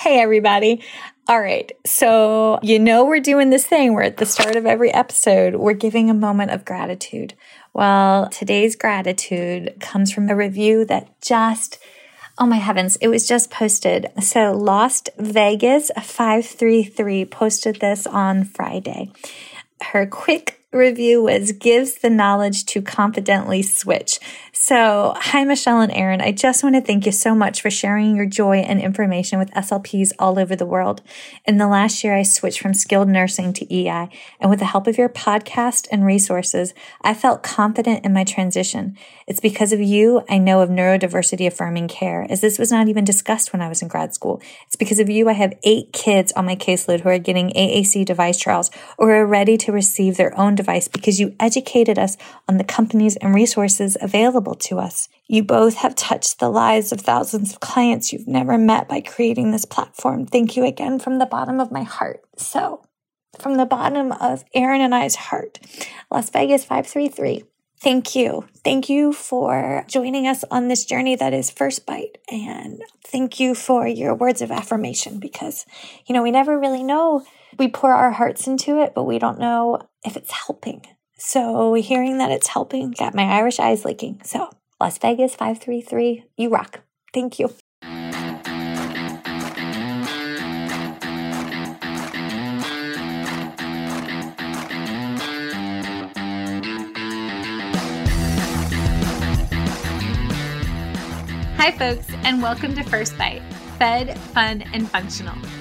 Hey, everybody. All right. So, we're doing this thing where at the start of every episode, we're giving a moment of gratitude. Well, today's gratitude comes from a review that just, oh my heavens, it was just posted. So Lost Vegas 533 posted this on Friday. Her quick review was, gives the knowledge to confidently switch. So, hi, Michelle and Erin. I just want to thank you so much for sharing your joy and information with SLPs all over the world. In the last year, I switched from skilled nursing to EI, and with the help of your podcast and resources, I felt confident in my transition. It's because of you I know of neurodiversity affirming care, as this was not even discussed when I was in grad school. It's because of you I have 8 kids on my caseload who are getting AAC device trials or are ready to receive their own device because you educated us on the companies and resources available to us. You both have touched the lives of thousands of clients you've never met by creating this platform. Thank you again from the bottom of my heart. So, from the bottom of Erin and I's heart, Las Vegas 533, thank you. Thank you for joining us on this journey that is First Bite. And thank you for your words of affirmation because, we never really know. We pour our hearts into it, but we don't know if it's helping. So hearing that it's helping got my Irish eyes leaking. So Las Vegas 533, you rock. Thank you. Hi, folks, and welcome to First Bite, Fed, Fun, and Functional,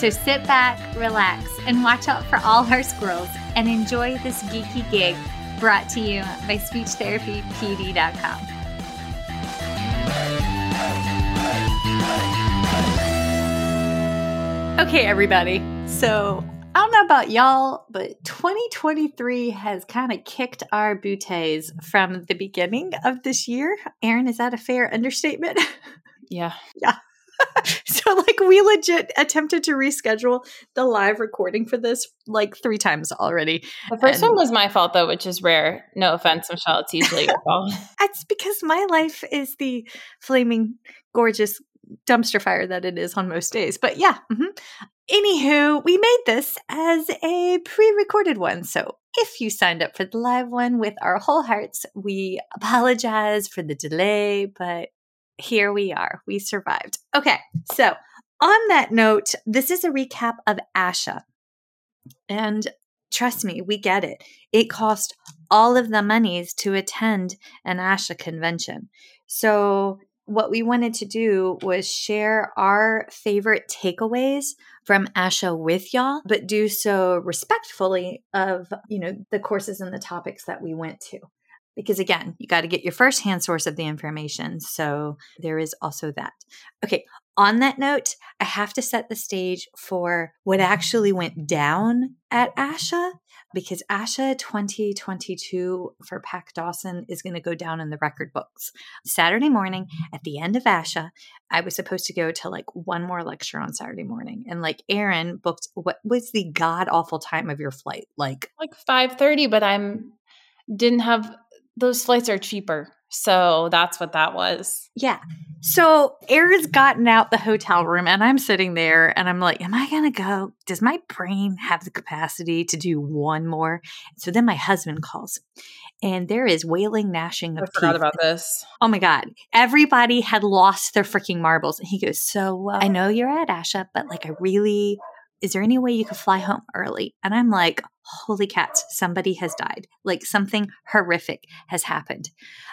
So sit back, relax, and watch out for all our squirrels and enjoy this geeky gig brought to you by SpeechTherapyPD.com. Okay, everybody. So I don't know about y'all, but 2023 has kind of kicked our booties from the beginning of this year. Erin, is that a fair understatement? Yeah. So we legit attempted to reschedule the live recording for this 3 times already. The first one was my fault though, which is rare. No offense, Michelle, it's usually your fault. That's because my life is the flaming, gorgeous dumpster fire that it is on most days. But yeah, Anywho, we made this as a pre-recorded one. So if you signed up for the live one with our whole hearts, we apologize for the delay, but here we are. We survived. Okay. So on that note, this is a recap of ASHA. And trust me, we get it. It cost all of the monies to attend an ASHA convention. So what we wanted to do was share our favorite takeaways from ASHA with y'all, but do so respectfully of, the courses and the topics that we went to. because again, you got to get your firsthand source of the information. So there is also that. Okay. On that note, I have to set the stage for what actually went down at ASHA, because ASHA 2022 for Pac Dawson is going to go down in the record books. Saturday morning at the end of ASHA, I was supposed to go to like one more lecture on Saturday morning. And like Erin booked what was the god awful time of your flight? Like 5:30, but didn't have, those flights are cheaper. So that's what that was. Yeah. So Erin's gotten out the hotel room and I'm sitting there and I'm like, am I going to go? Does my brain have the capacity to do one more? So then my husband calls and there is wailing, gnashing of teeth. I forgot about this. Oh my God. Everybody had lost their freaking marbles. And he goes, so I know you're at ASHA, but like is there any way you could fly home early? And I'm like, holy cats, somebody has died. Like something horrific has happened.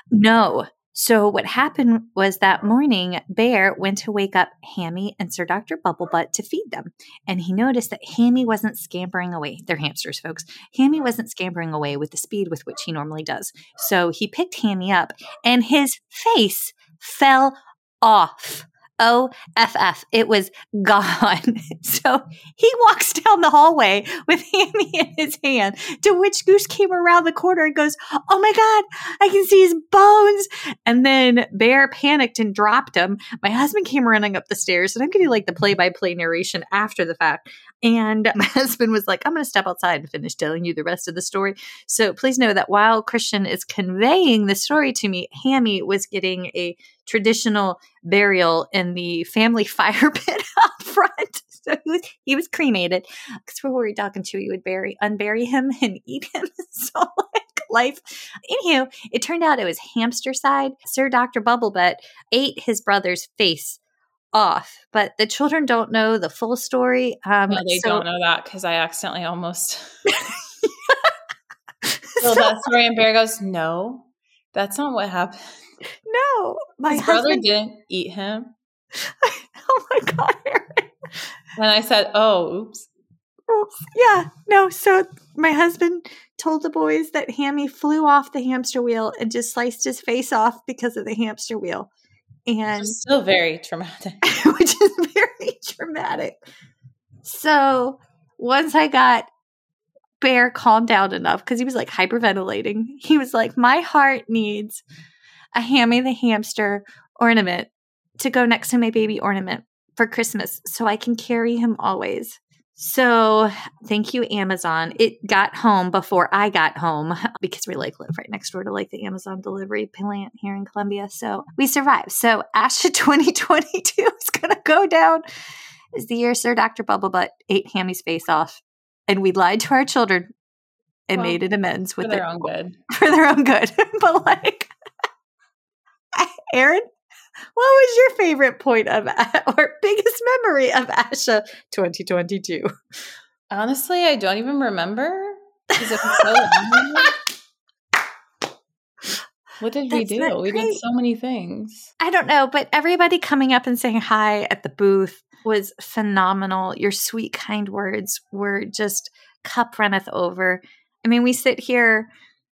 No. So what happened was that morning, Bear went to wake up Hammy and Sir Dr. Bubblebutt to feed them. And he noticed that Hammy wasn't scampering away. They're hamsters, folks. Hammy wasn't scampering away with the speed with which he normally does. So he picked Hammy up and his face fell off. OFF. It was gone. So he walks down the hallway with Hammy in his hand, to which Goose came around the corner and goes, oh my God, I can see his bones. And then Bear panicked and dropped him. My husband came running up the stairs and I'm getting like the play-by-play narration after the fact. And my husband was like, I'm going to step outside and finish telling you the rest of the story. So please know that while Christian is conveying the story to me, Hammy was getting a traditional burial in the family fire pit up front. So he was cremated because we're worried Doc and Chewy would unbury him and eat him. So like life. Anywho, it turned out it was hamster side. Sir Dr. Bubblebutt ate his brother's face off, but the children don't know the full story. Don't know that because I accidentally almost told that story. And Bear goes, no, that's not what happened. No, my brother didn't eat him. Oh my God, Erin. And I said, oh, oops. Yeah, no. So my husband told the boys that Hammy flew off the hamster wheel and just sliced his face off because of the hamster wheel. And it's still very traumatic, which is very traumatic. So once I got Bear calmed down enough, because he was like hyperventilating, he was like, my heart needs a Hammy the hamster ornament to go next to my baby ornament for Christmas so I can carry him always. So thank you, Amazon. It got home before I got home because we like live right next door to like the Amazon delivery plant here in Columbia. So we survived. So ASHA 2022 is going to go down as the year Sir Dr. Bubblebutt ate Hammy's face off and we lied to our children and made it amends with their own good. For their own good. But like, Erin, what was your favorite point of or biggest memory of ASHA 2022? Honestly, I don't even remember because it was so long. What did we do? We did so many things. I don't know, but everybody coming up and saying hi at the booth was phenomenal. Your sweet, kind words were just cup runneth over. I mean, we sit here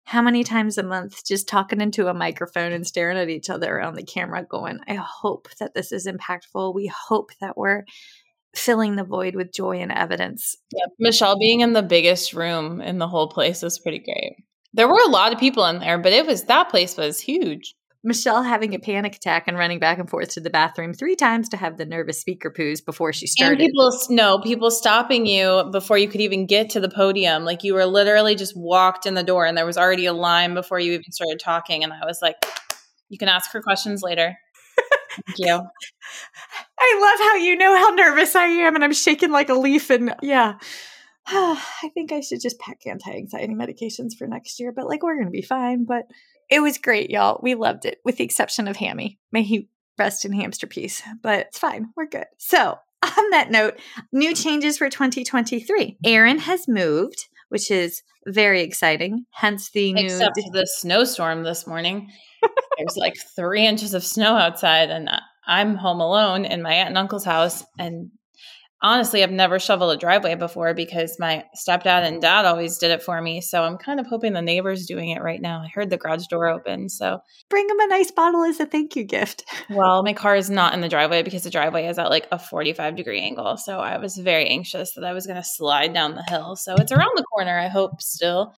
how many times a month just talking into a microphone and staring at each other around the camera going, I hope that this is impactful. We hope that we're filling the void with joy and evidence. Yep. Michelle being in the biggest room in the whole place was pretty great. There were a lot of people in there, but that place was huge. Michelle having a panic attack and running back and forth to the bathroom 3 times to have the nervous speaker poos before she started. And people stopping you before you could even get to the podium. Like you were literally just walked in the door and there was already a line before you even started talking. And I was like, you can ask her questions later. Thank you. I love how you know how nervous I am and I'm shaking like a leaf and yeah. I think I should just pack anti-anxiety medications for next year, but like we're going to be fine. But it was great, y'all. We loved it, with the exception of Hammy. May he rest in hamster peace. But it's fine. We're good. So on that note, new changes for 2023. Erin has moved, which is very exciting. Hence the new... Except the snowstorm this morning. There's like 3 inches of snow outside and I'm home alone in my aunt and uncle's house. And honestly, I've never shoveled a driveway before because my stepdad and dad always did it for me. So I'm kind of hoping the neighbor's doing it right now. I heard the garage door open. So bring him a nice bottle as a thank you gift. Well, my car is not in the driveway because the driveway is at like a 45-degree angle. So I was very anxious that I was going to slide down the hill. So it's around the corner, I hope, still.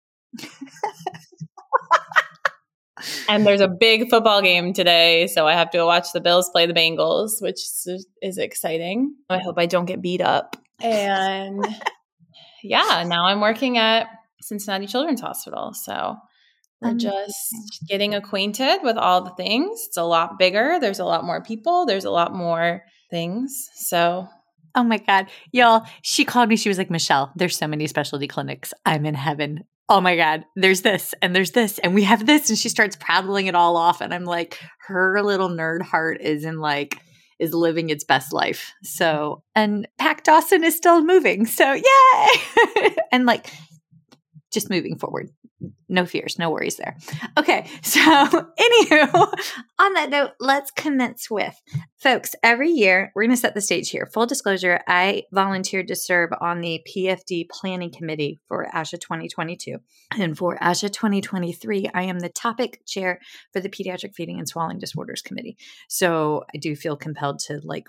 And there's a big football game today, so I have to go watch the Bills play the Bengals, which is exciting. I hope I don't get beat up. And yeah, now I'm working at Cincinnati Children's Hospital, so we're just getting acquainted with all the things. It's a lot bigger. There's a lot more people. There's a lot more things. So oh my God. Y'all, she called me. She was like, Michelle, there's so many specialty clinics. I'm in heaven. Oh my God, there's this, and we have this. And she starts prattling it all off. And I'm like, her little nerd heart is living its best life. So, and Pac Dawson is still moving. So yay. And like, just moving forward. No fears, no worries there. Okay. So anywho, on that note, let's commence with folks. Every year, we're going to set the stage here. Full disclosure, I volunteered to serve on the PFD planning committee for ASHA 2022. And for ASHA 2023, I am the topic chair for the Pediatric Feeding and Swallowing Disorders Committee. So I do feel compelled to like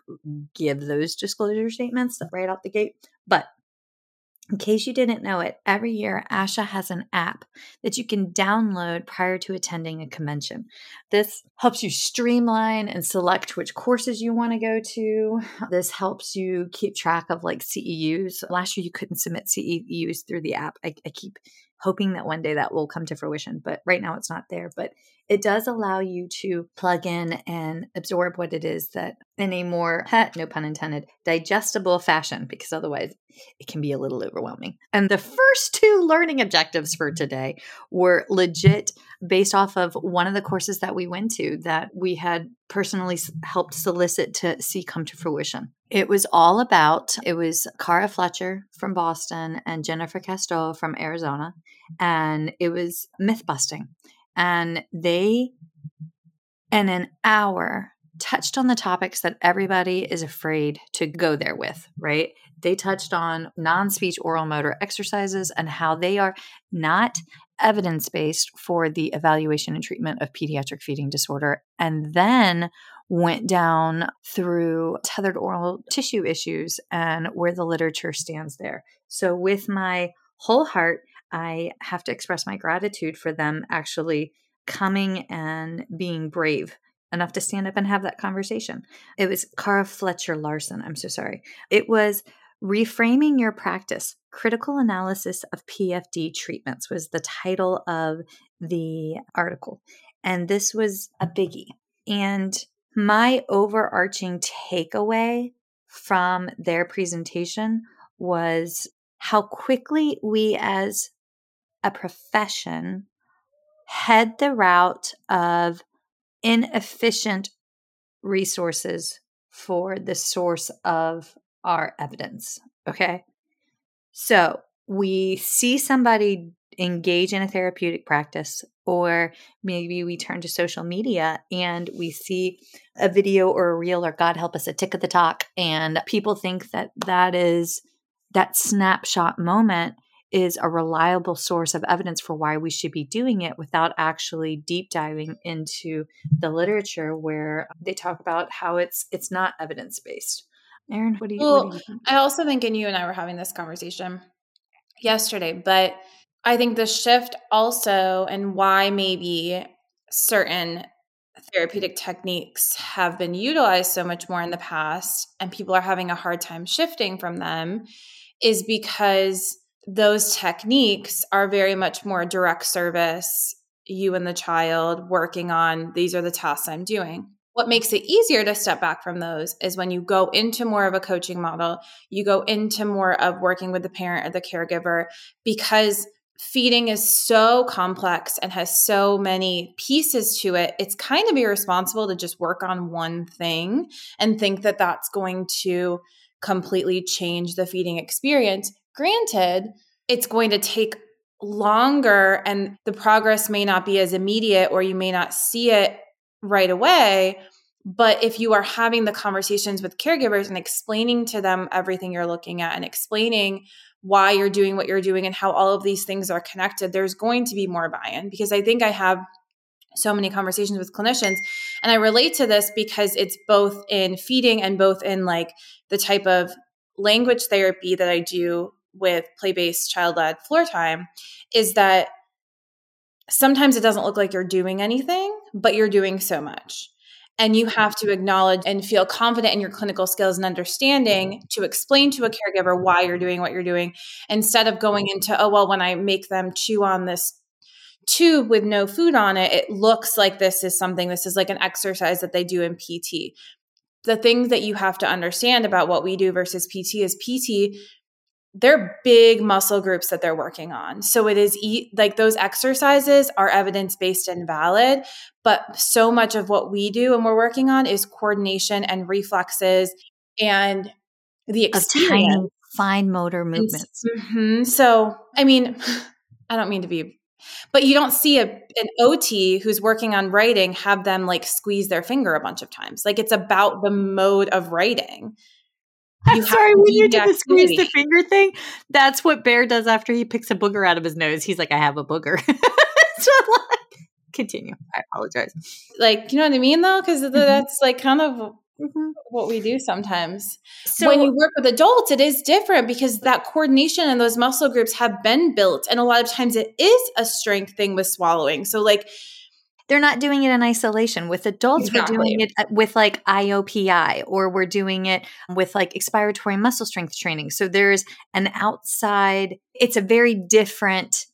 give those disclosure statements right out the gate. But in case you didn't know it, every year ASHA has an app that you can download prior to attending a convention. This helps you streamline and select which courses you want to go to. This helps you keep track of like CEUs. Last year you couldn't submit CEUs through the app. I keep hoping that one day that will come to fruition, but right now it's not there. But it does allow you to plug in and absorb what it is that in a more, no pun intended, digestible fashion, because otherwise it can be a little overwhelming. And the first two learning objectives for today were legit based off of one of the courses that we went to that we had personally helped solicit to see come to fruition. It was Cara Fletcher from Boston and Jennifer Casteau from Arizona, and it was myth busting. And they, in an hour, touched on the topics that everybody is afraid to go there with, right? They touched on non-speech oral motor exercises and how they are not evidence-based for the evaluation and treatment of pediatric feeding disorder, and then went down through tethered oral tissue issues and where the literature stands there. So with my whole heart, I have to express my gratitude for them actually coming and being brave enough to stand up and have that conversation. It was Cara Fletcher Larson. I'm so sorry. It was Reframing Your Practice: Critical Analysis of PFD Treatments was the title of the article. And this was a biggie. And my overarching takeaway from their presentation was how quickly we as a profession head the route of inefficient resources for the source of our evidence. Okay. So we see somebody engage in a therapeutic practice, or maybe we turn to social media and we see a video or a reel or, God help us, a tick of the talk. And people think that that snapshot moment is a reliable source of evidence for why we should be doing it without actually deep diving into the literature where they talk about how it's not evidence-based. Erin, what do you think? I also think, and you and I were having this conversation yesterday, but I think the shift also and why maybe certain therapeutic techniques have been utilized so much more in the past and people are having a hard time shifting from them is because those techniques are very much more direct service, you and the child working on, these are the tasks I'm doing. What makes it easier to step back from those is when you go into more of a coaching model, you go into more of working with the parent or the caregiver, because feeding is so complex and has so many pieces to it. It's kind of irresponsible to just work on one thing and think that that's going to completely change the feeding experience. Granted, it's going to take longer and the progress may not be as immediate, or you may not see it right away, But if you are having the conversations with caregivers and explaining to them everything you're looking at and explaining why you're doing what you're doing and how all of these things are connected, there's going to be more buy-in, because I think I have so many conversations with clinicians. And I relate to this because it's both in feeding and both in like the type of language therapy that I do with play-based child-led floor time, is that sometimes it doesn't look like you're doing anything, but you're doing so much. And you have to acknowledge and feel confident in your clinical skills and understanding to explain to a caregiver why you're doing what you're doing, instead of going into, oh, well, when I make them chew on this tube with no food on it, it looks like this is something, this is like an exercise that they do in PT. The thing that you have to understand about what we do versus PT is PT, they're big muscle groups that they're working on. So it is like those exercises are evidence-based and valid, but so much of what we do and we're working on is coordination and reflexes and the experience. Of tiny, fine motor movements. Mm-hmm. So, I mean, I don't mean to be, but you don't see an OT who's working on writing have them like squeeze their finger a bunch of times. Like it's about the mode of writing. I'm sorry, when you do the squeeze the finger thing, that's what Bear does after he picks a booger out of his nose. He's like, I have a booger. So I'm like, continue. I apologize. Like, you know what I mean, though? Because that's like kind of what we do sometimes. So when you work with adults, it is different because that coordination and those muscle groups have been built. And a lot of times it is a strength thing with swallowing. So like, they're not doing it in isolation. With adults, exactly. We're doing it with like IOPI, or we're doing it with like expiratory muscle strength training. So there's an outside, it's a very different,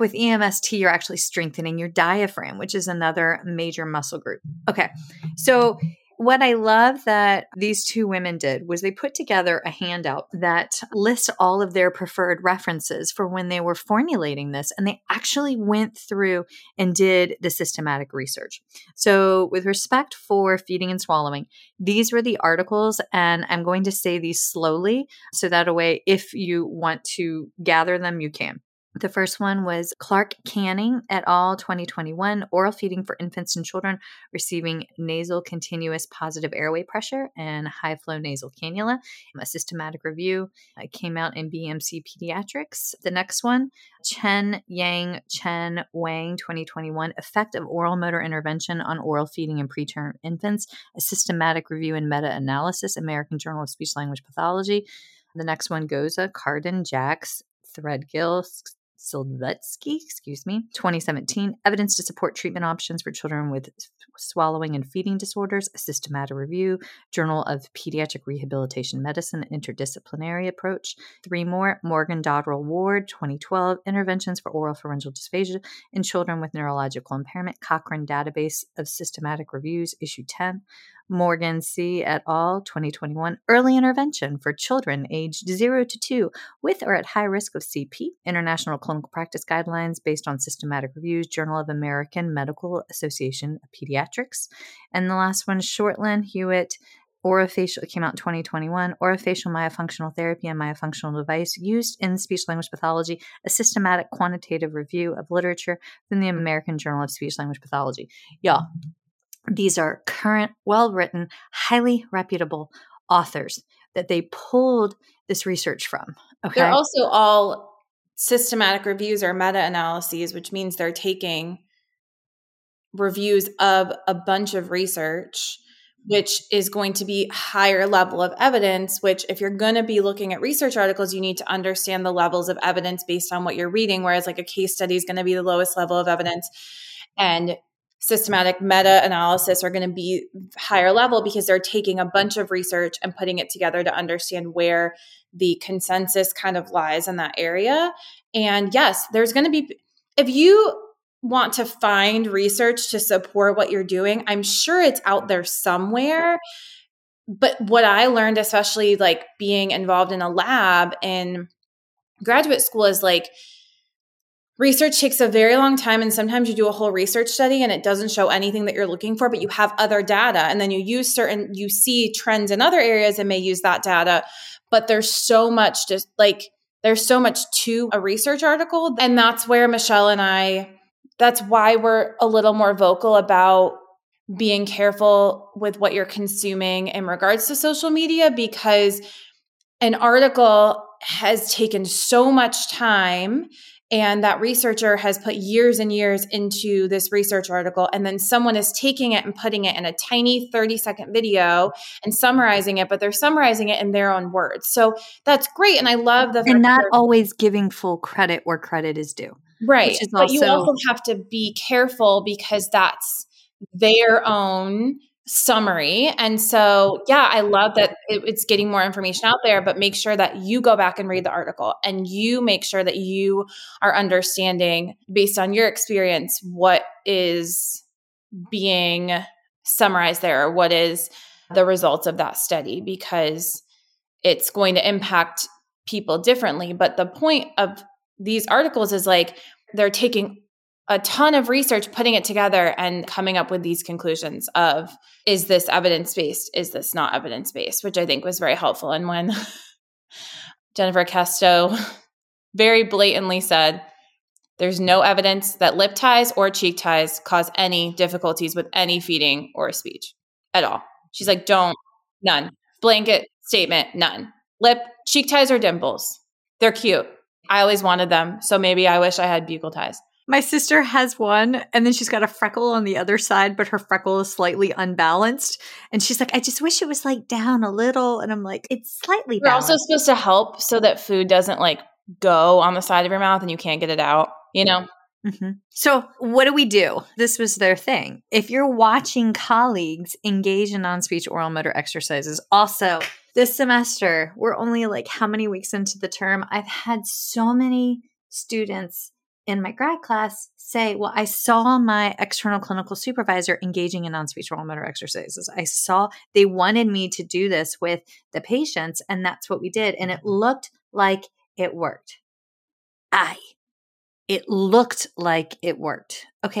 with EMST, you're actually strengthening your diaphragm, which is another major muscle group. Okay. So what I love that these two women did was they put together a handout that lists all of their preferred references for when they were formulating this. And they actually went through and did the systematic research. So with respect for feeding and swallowing, these were the articles, and I'm going to say these slowly. So that way, if you want to gather them, you can. The first one was Clark Canning et al. 2021, Oral Feeding for Infants and Children Receiving Nasal Continuous Positive Airway Pressure and High Flow Nasal Cannula, a systematic review. It came out in BMC Pediatrics. The next one, Chen Yang Chen Wang 2021, Effect of Oral Motor Intervention on Oral Feeding in Preterm Infants, a systematic review and meta-analysis, American Journal of Speech Language Pathology. The next one, Goza, Cardin, Jax, Threadgill, Sildetsky, 2017, Evidence to Support Treatment Options for Children with Swallowing and Feeding Disorders, a systematic review, Journal of Pediatric Rehabilitation Medicine, an interdisciplinary approach. Three more, Morgan Doddrell-Ward, 2012, Interventions for Oral Pharyngeal Dysphagia in Children with Neurological Impairment, Cochrane Database of Systematic Reviews, Issue 10. Morgan C. et al., 2021, Early Intervention for Children Aged 0 to 2 with or at high risk of CP, International Clinical Practice Guidelines based on Systematic Reviews, Journal of American Medical Association of Pediatrics. And the last one, Shortland, Hewitt, Orofacial, it came out in 2021, Orofacial Myofunctional Therapy and Myofunctional Device Used in Speech-Language Pathology, a systematic quantitative review of literature from the American Journal of Speech-Language Pathology. Y'all. These are current, well-written, highly reputable authors that they pulled this research from. Okay? They're also all systematic reviews or meta-analyses, which means they're taking reviews of a bunch of research, which is going to be higher level of evidence, which if you're going to be looking at research articles, you need to understand the levels of evidence based on what you're reading, whereas like a case study is going to be the lowest level of evidence. And systematic meta-analysis are going to be higher level because they're taking a bunch of research and putting it together to understand where the consensus kind of lies in that area. And yes, there's going to be, if you want to find research to support what you're doing, I'm sure it's out there somewhere. But what I learned, especially like being involved in a lab in graduate school, is like, research takes a very long time, and sometimes you do a whole research study and it doesn't show anything that you're looking for, but you have other data, and then you see trends in other areas and may use that data. But there's so much to a research article. And that's where Michelle and I, that's why we're a little more vocal about being careful with what you're consuming in regards to social media, because an article has taken so much time and that researcher has put years and years into this research article. And then someone is taking it and putting it in a tiny 30-second video and summarizing it, but they're summarizing it in their own words. So that's great. And I love the fact and not always giving full credit where credit is due. Right. Which is also, but you also have to be careful because that's their own summary. And so, yeah, I love that it's getting more information out there, but make sure that you go back and read the article and you make sure that you are understanding based on your experience, what is being summarized there, or what is the results of that study, because it's going to impact people differently. But the point of these articles is like, they're taking a ton of research, putting it together and coming up with these conclusions of, is this evidence-based? Is this not evidence-based? Which I think was very helpful. And when Jennifer Casteau very blatantly said, there's no evidence that lip ties or cheek ties cause any difficulties with any feeding or speech at all. She's like, none. Blanket statement, none. Lip, cheek ties or dimples. They're cute. I always wanted them. So maybe I wish I had buccal ties. My sister has one, and then she's got a freckle on the other side, but her freckle is slightly unbalanced. And she's like, I just wish it was like down a little. And I'm like, it's slightly balanced. We're also supposed to help so that food doesn't like go on the side of your mouth and you can't get it out, you know? Mm-hmm. So what do we do? This was their thing. If you're watching colleagues engage in non-speech oral motor exercises, also this semester, we're only like how many weeks into the term? I've had so many students in my grad class say, well, I saw my external clinical supervisor engaging in non-speech oral motor exercises. I saw they wanted me to do this with the patients, and that's what we did. And it looked like it worked. Okay,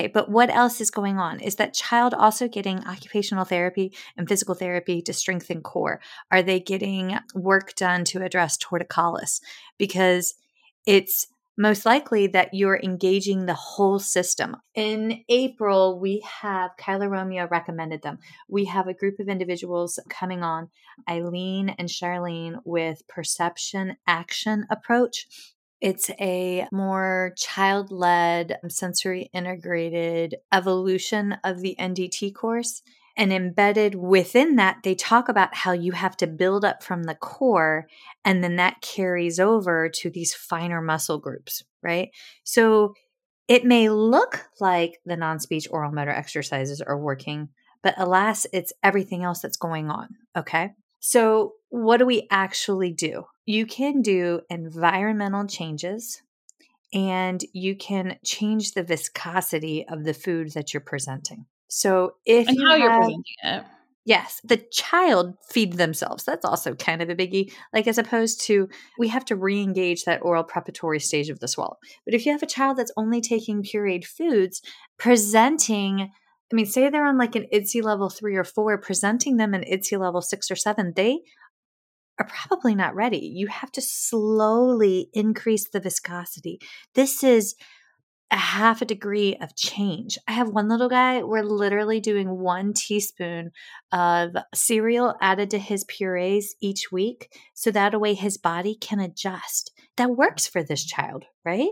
but what else is going on? Is that child also getting occupational therapy and physical therapy to strengthen core? Are they getting work done to address torticollis? Because it's most likely that you're engaging the whole system. In April, we have Kyla Romeo recommended them. We have a group of individuals coming on, Eileen and Charlene, with perception action approach. It's a more child-led, sensory integrated evolution of the NDT course. And embedded within that, they talk about how you have to build up from the core, and then that carries over to these finer muscle groups, right? So it may look like the non-speech oral motor exercises are working, but alas, it's everything else that's going on, okay? So what do we actually do? You can do environmental changes, and you can change the viscosity of the food that you're presenting. So if and how you have, you're presenting it. Yes, the child feed themselves. That's also kind of a biggie. Like as opposed to, we have to re-engage that oral preparatory stage of the swallow. But if you have a child that's only taking pureed foods, presenting, I mean, say they're on like an IDDSI level 3 or 4, presenting them an IDDSI level 6 or 7, they are probably not ready. You have to slowly increase the viscosity. This is a half a degree of change. I have one little guy, we're literally doing 1 teaspoon of cereal added to his purees each week. So that way his body can adjust. That works for this child, right?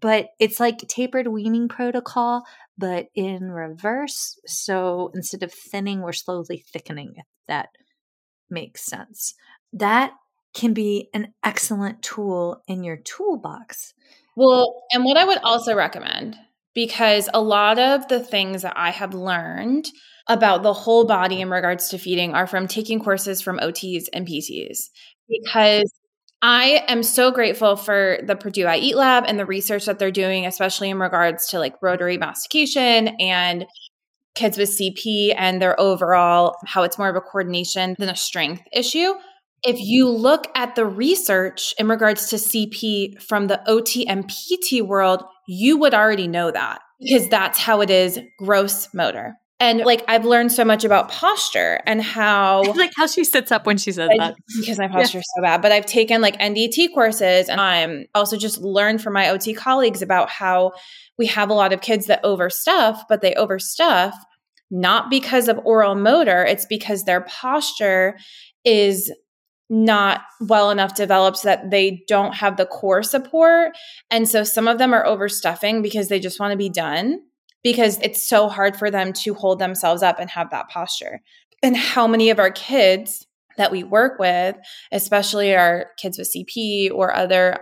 But it's like tapered weaning protocol, but in reverse. So instead of thinning, we're slowly thickening, if that makes sense. That can be an excellent tool in your toolbox. Well, and what I would also recommend, because a lot of the things that I have learned about the whole body in regards to feeding are from taking courses from OTs and PTs, because I am so grateful for the Purdue I Eat Lab and the research that they're doing, especially in regards to like rotary mastication and kids with CP and their overall, how it's more of a coordination than a strength issue. If you look at the research in regards to CP from the OT and PT world, you would already know that because that's how it is gross motor. And like, I've learned so much about posture and how like how she sits up when she says that. Because my posture is so bad. But I've taken like NDT courses, and I'm also just learned from my OT colleagues about how we have a lot of kids that overstuff, but they overstuff not because of oral motor, it's because their posture is not well enough developed so that they don't have the core support. And so some of them are overstuffing because they just want to be done because it's so hard for them to hold themselves up and have that posture. And how many of our kids that we work with, especially our kids with CP or other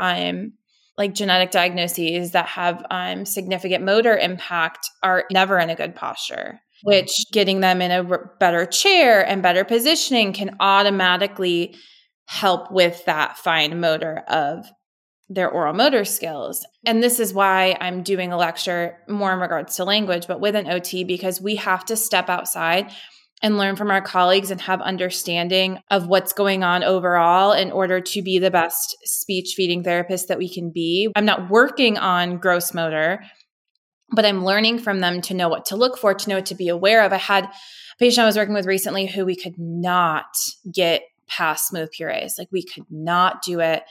like genetic diagnoses that have significant motor impact, are never in a good posture, which getting them in a better chair and better positioning can automatically help with that fine motor of their oral motor skills. And this is why I'm doing a lecture more in regards to language, but with an OT, because we have to step outside and learn from our colleagues and have understanding of what's going on overall in order to be the best speech feeding therapist that we can be. I'm not working on gross motor, but I'm learning from them to know what to look for, to know what to be aware of. I had a patient I was working with recently who we could not get past smooth purees. Like, we could not do it.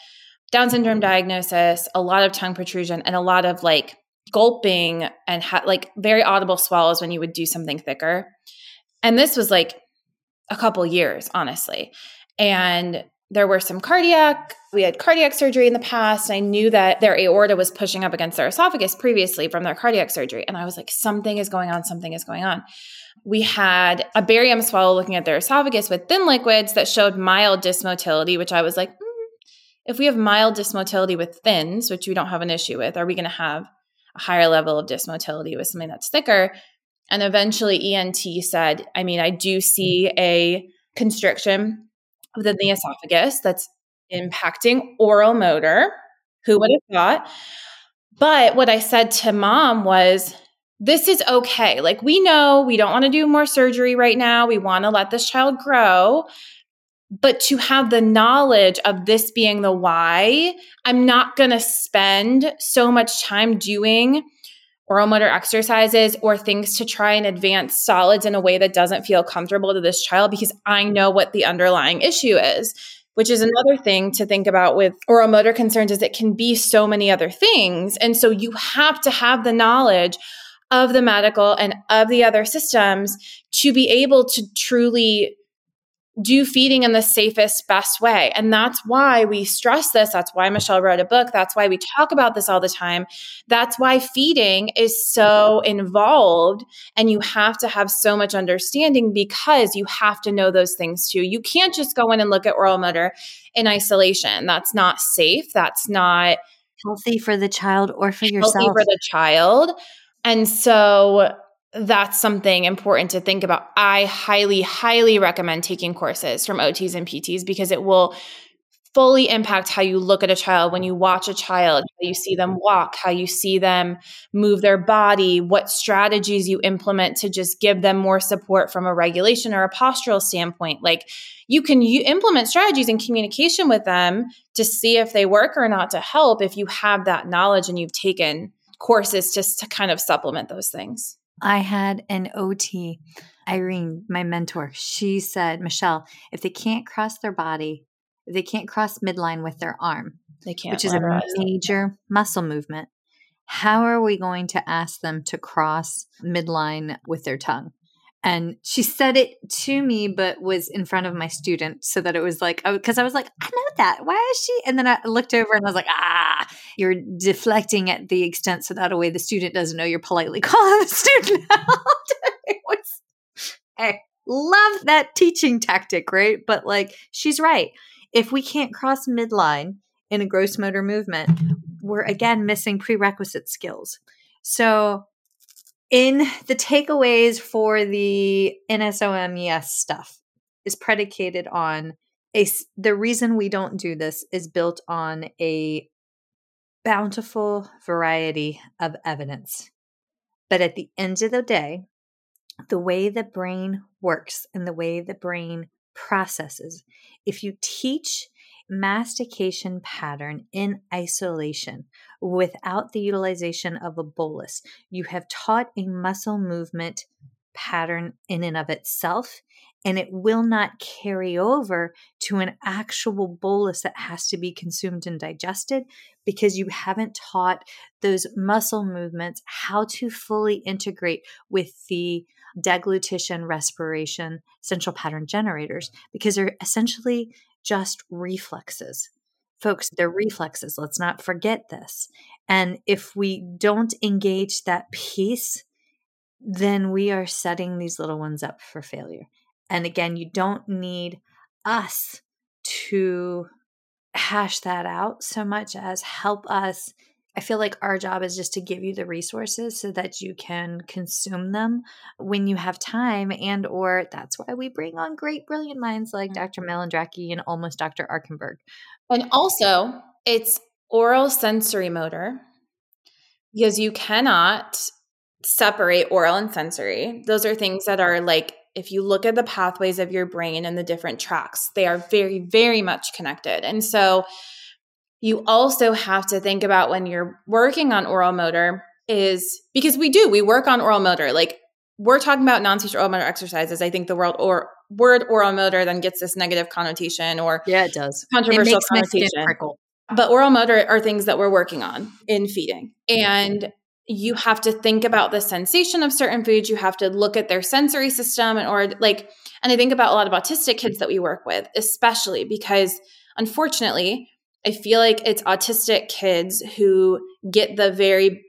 Down syndrome diagnosis, a lot of tongue protrusion, and a lot of like gulping and like very audible swallows when you would do something thicker. And this was like a couple years, honestly. And there were some we had cardiac surgery in the past. And I knew that their aorta was pushing up against their esophagus previously from their cardiac surgery. And I was like, something is going on. We had a barium swallow looking at their esophagus with thin liquids that showed mild dysmotility, which I was like, if we have mild dysmotility with thins, which we don't have an issue with, are we going to have a higher level of dysmotility with something that's thicker? And eventually ENT said, I do see a constriction within the esophagus that's impacting oral motor. Who would have thought? But what I said to mom was, this is okay. Like, we know we don't want to do more surgery right now. We want to let this child grow. But to have the knowledge of this being the why, I'm not going to spend so much time doing oral motor exercises or things to try and advance solids in a way that doesn't feel comfortable to this child, because I know what the underlying issue is, which is another thing to think about with oral motor concerns, is it can be so many other things. And so you have to have the knowledge of the medical and of the other systems to be able to truly do feeding in the safest, best way. And that's why we stress this. That's why Michelle wrote a book. That's why we talk about this all the time. That's why feeding is so involved, and you have to have so much understanding because you have to know those things too. You can't just go in and look at oral motor in isolation. That's not safe. That's not healthy for the child or for yourself. Healthy for the child. And so that's something important to think about. I highly, highly recommend taking courses from OTs and PTs because it will fully impact how you look at a child, when you watch a child, how you see them walk, how you see them move their body, what strategies you implement to just give them more support from a regulation or a postural standpoint. Like, you implement strategies in communication with them to see if they work or not, to help if you have that knowledge and you've taken courses just to kind of supplement those things. I had an OT, Irene, my mentor. She said, Michelle, if they can't cross their body, if they can't cross midline with their arm, they can't, which is a major muscle movement, how are we going to ask them to cross midline with their tongue? And she said it to me, but was in front of my student, so that it was like, because I was like, I know that. Why is she? And then I looked over and I was like, you're deflecting at the extent so that a way the student doesn't know you're politely calling the student out. I love that teaching tactic, right? But like, she's right. If we can't cross midline in a gross motor movement, we're again missing prerequisite skills. So in the takeaways for the NSOMES stuff is predicated on the reason we don't do this is built on a bountiful variety of evidence. But at the end of the day, the way the brain works and the way the brain processes, if you teach mastication pattern in isolation without the utilization of a bolus, you have taught a muscle movement pattern in and of itself, and it will not carry over to an actual bolus that has to be consumed and digested because you haven't taught those muscle movements how to fully integrate with the deglutition, respiration, central pattern generators, because they're essentially just reflexes. Folks, they're reflexes. Let's not forget this. And if we don't engage that piece, then we are setting these little ones up for failure. And again, you don't need us to hash that out so much as help us. I feel like our job is just to give you the resources so that you can consume them when you have time, and or that's why we bring on great, brilliant minds like Dr. Melandracki and almost Dr. Arkenberg. And also, it's oral sensory motor, because you cannot separate oral and sensory. Those are things that are like, if you look at the pathways of your brain and the different tracks, they are very, very much connected. And so you also have to think about when you're working on oral motor is, because we work on oral motor. Like we're talking about non-speech oral motor exercises. I think the word oral motor then gets this negative connotation or it does. Controversial connotation. But oral motor are things that we're working on in feeding. And you have to think about the sensation of certain foods. You have to look at their sensory system and I think about a lot of autistic kids that we work with, especially because unfortunately, I feel like it's autistic kids who get the very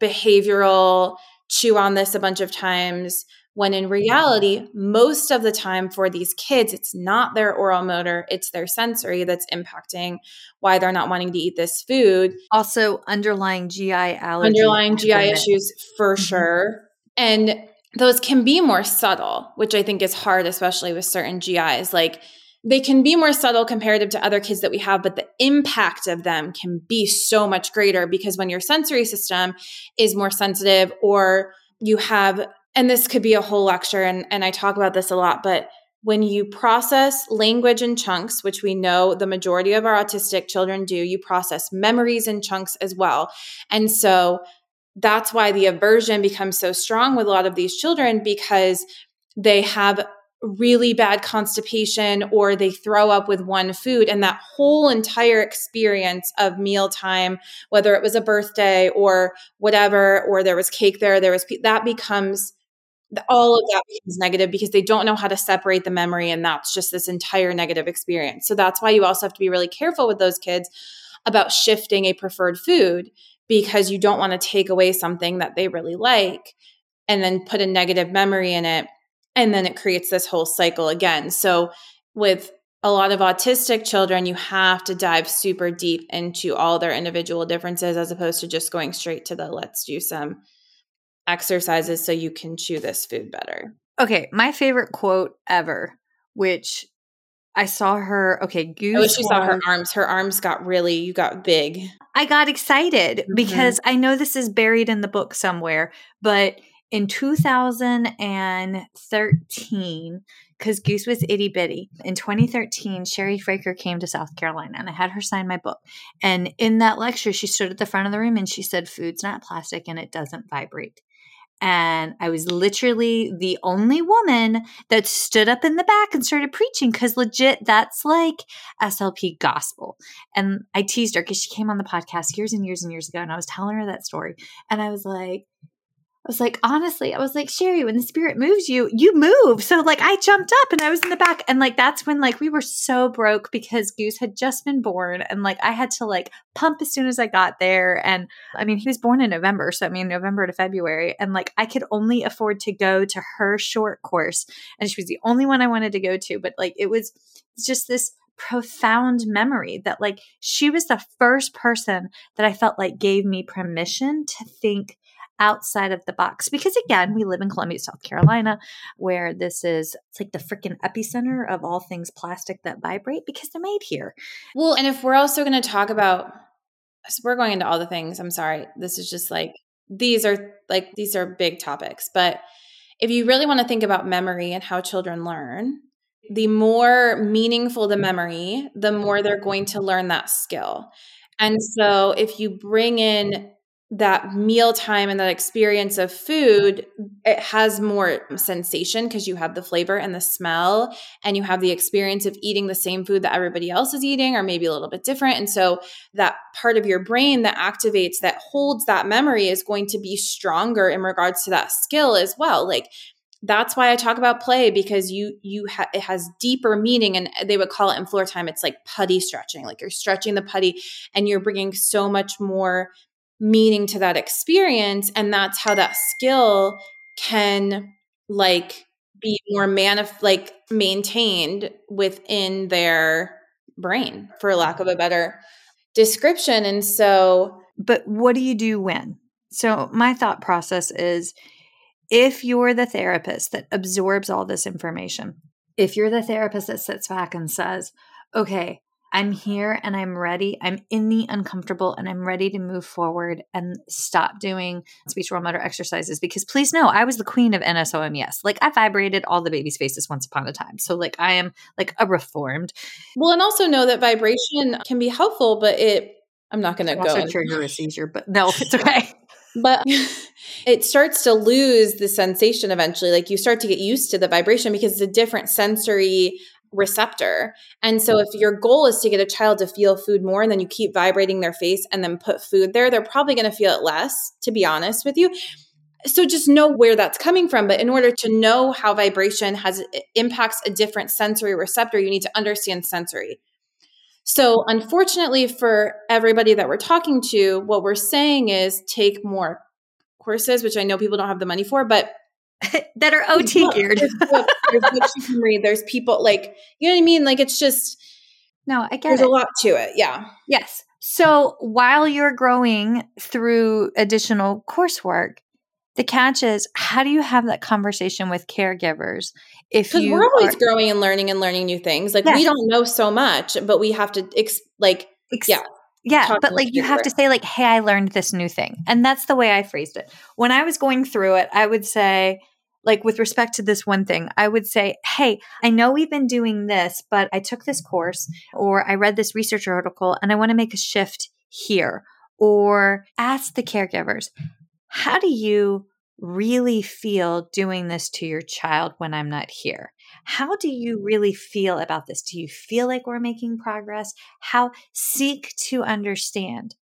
behavioral chew on this a bunch of times, when in reality, most of the time for these kids, it's not their oral motor, it's their sensory that's impacting why they're not wanting to eat this food. Also, underlying GI allergies. Underlying GI issues for sure. And those can be more subtle, which I think is hard, especially with certain GIs. Like they can be more subtle comparative to other kids that we have, but the impact of them can be so much greater, because when your sensory system is more sensitive, or you have... And this could be a whole lecture, and I talk about this a lot, but when you process language in chunks, which we know the majority of our autistic children do, you process memories in chunks as well. And so that's why the aversion becomes so strong with a lot of these children, because they have really bad constipation or they throw up with one food, and that whole entire experience of mealtime, whether it was a birthday or whatever, or there was cake that becomes... all of that becomes negative because they don't know how to separate the memory, and that's just this entire negative experience. So that's why you also have to be really careful with those kids about shifting a preferred food, because you don't want to take away something that they really like and then put a negative memory in it, and then it creates this whole cycle again. So with a lot of autistic children, you have to dive super deep into all their individual differences as opposed to just going straight to the let's do some exercises so you can chew this food better. Okay. My favorite quote ever, which I saw her. Okay. Goose. I wish you saw her arms. Her arms got big. I got excited because I know this is buried in the book somewhere, but in 2013, because Goose was itty bitty, in 2013, Sherry Fraker came to South Carolina, and I had her sign my book. And in that lecture, she stood at the front of the room and she said, "Food's not plastic and it doesn't vibrate." And I was literally the only woman that stood up in the back and started preaching, because legit, that's like SLP gospel. And I teased her because she came on the podcast years and years and years ago, and I was telling her that story. And I was like, honestly, Sherry, when the spirit moves you, you move. So like I jumped up and I was in the back. And like, that's when like we were so broke because Goose had just been born. And like, I had to like pump as soon as I got there. And I mean, he was born in November. So I mean, November to February. And like, I could only afford to go to her short course. And she was the only one I wanted to go to. But like, it was just this profound memory that like, she was the first person that I felt like gave me permission to think outside of the box. Because again, we live in Columbia, South Carolina, where it's like the freaking epicenter of all things plastic that vibrate, because they're made here. Well, and if we're also going to talk about, so we're going into all the things, I'm sorry, this is just like, these are big topics. But if you really want to think about memory and how children learn, the more meaningful the memory, the more they're going to learn that skill. And so if you bring in that mealtime and that experience of food, it has more sensation because you have the flavor and the smell, and you have the experience of eating the same food that everybody else is eating, or maybe a little bit different. And so that part of your brain that activates, that holds that memory, is going to be stronger in regards to that skill as well. Like that's why I talk about play, because it has deeper meaning, and they would call it in floor time, it's like putty stretching, like you're stretching the putty and you're bringing so much more meaning to that experience. And that's how that skill can like be more maintained within their brain, for lack of a better description. And so, but what do you do when? So my thought process is, if you're the therapist that absorbs all this information, if you're the therapist that sits back and says, okay, I'm here and I'm ready, I'm in the uncomfortable and I'm ready to move forward and stop doing speech oral motor exercises, because please know, I was the queen of NSOMES. Like I vibrated all the baby's faces once upon a time. So like I am like a reformed. Well, and also know that vibration can be helpful, but I'm not going to go. Also trigger a seizure, but no, it's okay. But it starts to lose the sensation eventually. Like you start to get used to the vibration because it's a different sensory receptor. And so if your goal is to get a child to feel food more and then you keep vibrating their face and then put food there, they're probably going to feel it less, to be honest with you. So just know where that's coming from. But in order to know how vibration impacts a different sensory receptor, you need to understand sensory. So unfortunately for everybody that we're talking to, what we're saying is take more courses, which I know people don't have the money for, but that are OT geared. There's books you can read. There's people like, you know what I mean? Like it's just, no, I get there's it. A lot to it. Yeah. Yes. So while you're growing through additional coursework, the catch is, how do you have that conversation with caregivers? Because we're always growing and learning new things. Like yes. We don't know so much, but we have to but like you have to say like, hey, I learned this new thing. And that's the way I phrased it. When I was going through it, I would say like with respect to this one thing, I would say, hey, I know we've been doing this, but I took this course or I read this research article and I want to make a shift here. Or ask the caregivers, how do you really feel doing this to your child when I'm not here? How do you really feel about this? Do you feel like we're making progress? Seek to understand.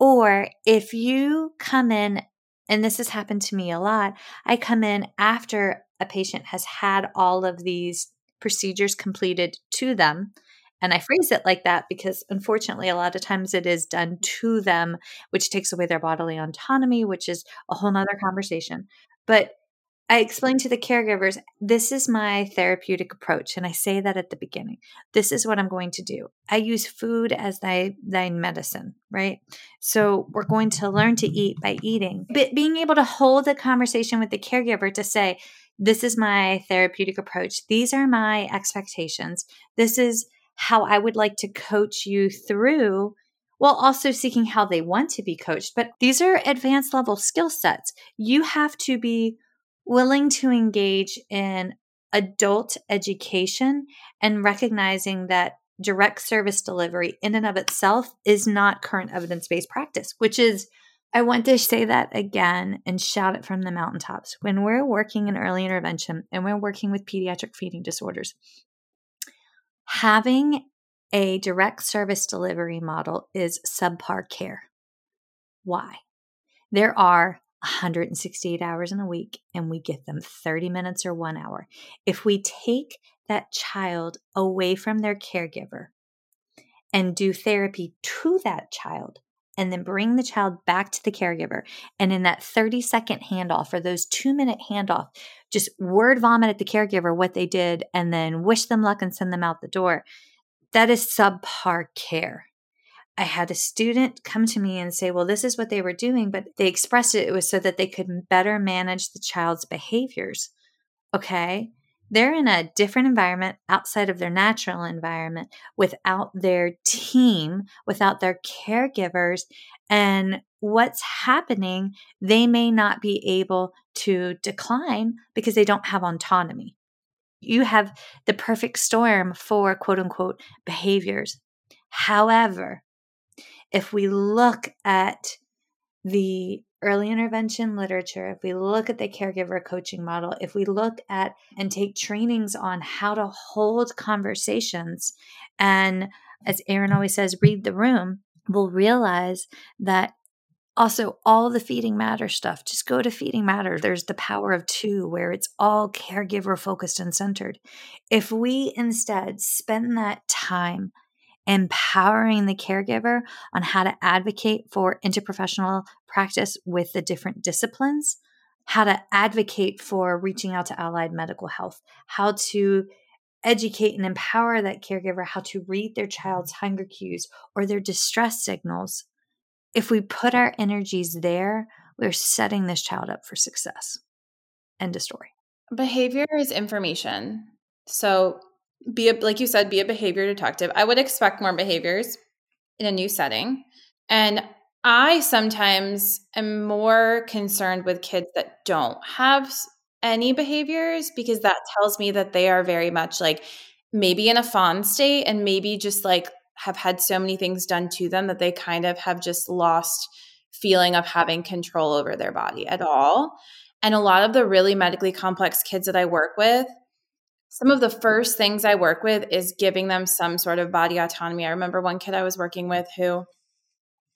Or if you come in, and this has happened to me a lot, I come in after a patient has had all of these procedures completed to them. And I phrase it like that because unfortunately, a lot of times it is done to them, which takes away their bodily autonomy, which is a whole nother conversation. But I explained to the caregivers, this is my therapeutic approach. And I say that at the beginning, this is what I'm going to do. I use food as thine medicine, right? So we're going to learn to eat by eating. But being able to hold a conversation with the caregiver to say, this is my therapeutic approach. These are my expectations. This is how I would like to coach you through, while also seeking how they want to be coached. But these are advanced level skill sets. You have to be willing to engage in adult education and recognizing that direct service delivery in and of itself is not current evidence-based practice, which is, I want to say that again and shout it from the mountaintops. When we're working in early intervention and we're working with pediatric feeding disorders, having a direct service delivery model is subpar care. Why? There are 168 hours in a week, and we give them 30 minutes or 1 hour. If we take that child away from their caregiver and do therapy to that child, and then bring the child back to the caregiver, and in that 30-second handoff or those 2-minute handoff, just word vomit at the caregiver what they did and then wish them luck and send them out the door. That is subpar care. I had a student come to me and say, well, this is what they were doing, but they expressed it was so that they could better manage the child's behaviors. Okay. They're in a different environment outside of their natural environment without their team, without their caregivers. And what's happening, they may not be able to decline because they don't have autonomy. You have the perfect storm for quote unquote behaviors. However, if we look at the early intervention literature, if we look at the caregiver coaching model, if we look at and take trainings on how to hold conversations, and as Erin always says, read the room, we'll realize that Also, all the Feeding Matter stuff, just go to Feeding Matter. There's the Power of Two, where it's all caregiver focused and centered. If we instead spend that time empowering the caregiver on how to advocate for interprofessional practice with the different disciplines, how to advocate for reaching out to allied medical health, how to educate and empower that caregiver, how to read their child's hunger cues or their distress signals. If we put our energies there, we're setting this child up for success. End of story. Behavior is information. So like you said, be a behavior detective. I would expect more behaviors in a new setting. And I sometimes am more concerned with kids that don't have any behaviors, because that tells me that they are very much like maybe in a fawn state and maybe just like have had so many things done to them that they kind of have just lost feeling of having control over their body at all. And a lot of the really medically complex kids that I work with, some of the first things I work with is giving them some sort of body autonomy. I remember one kid I was working with who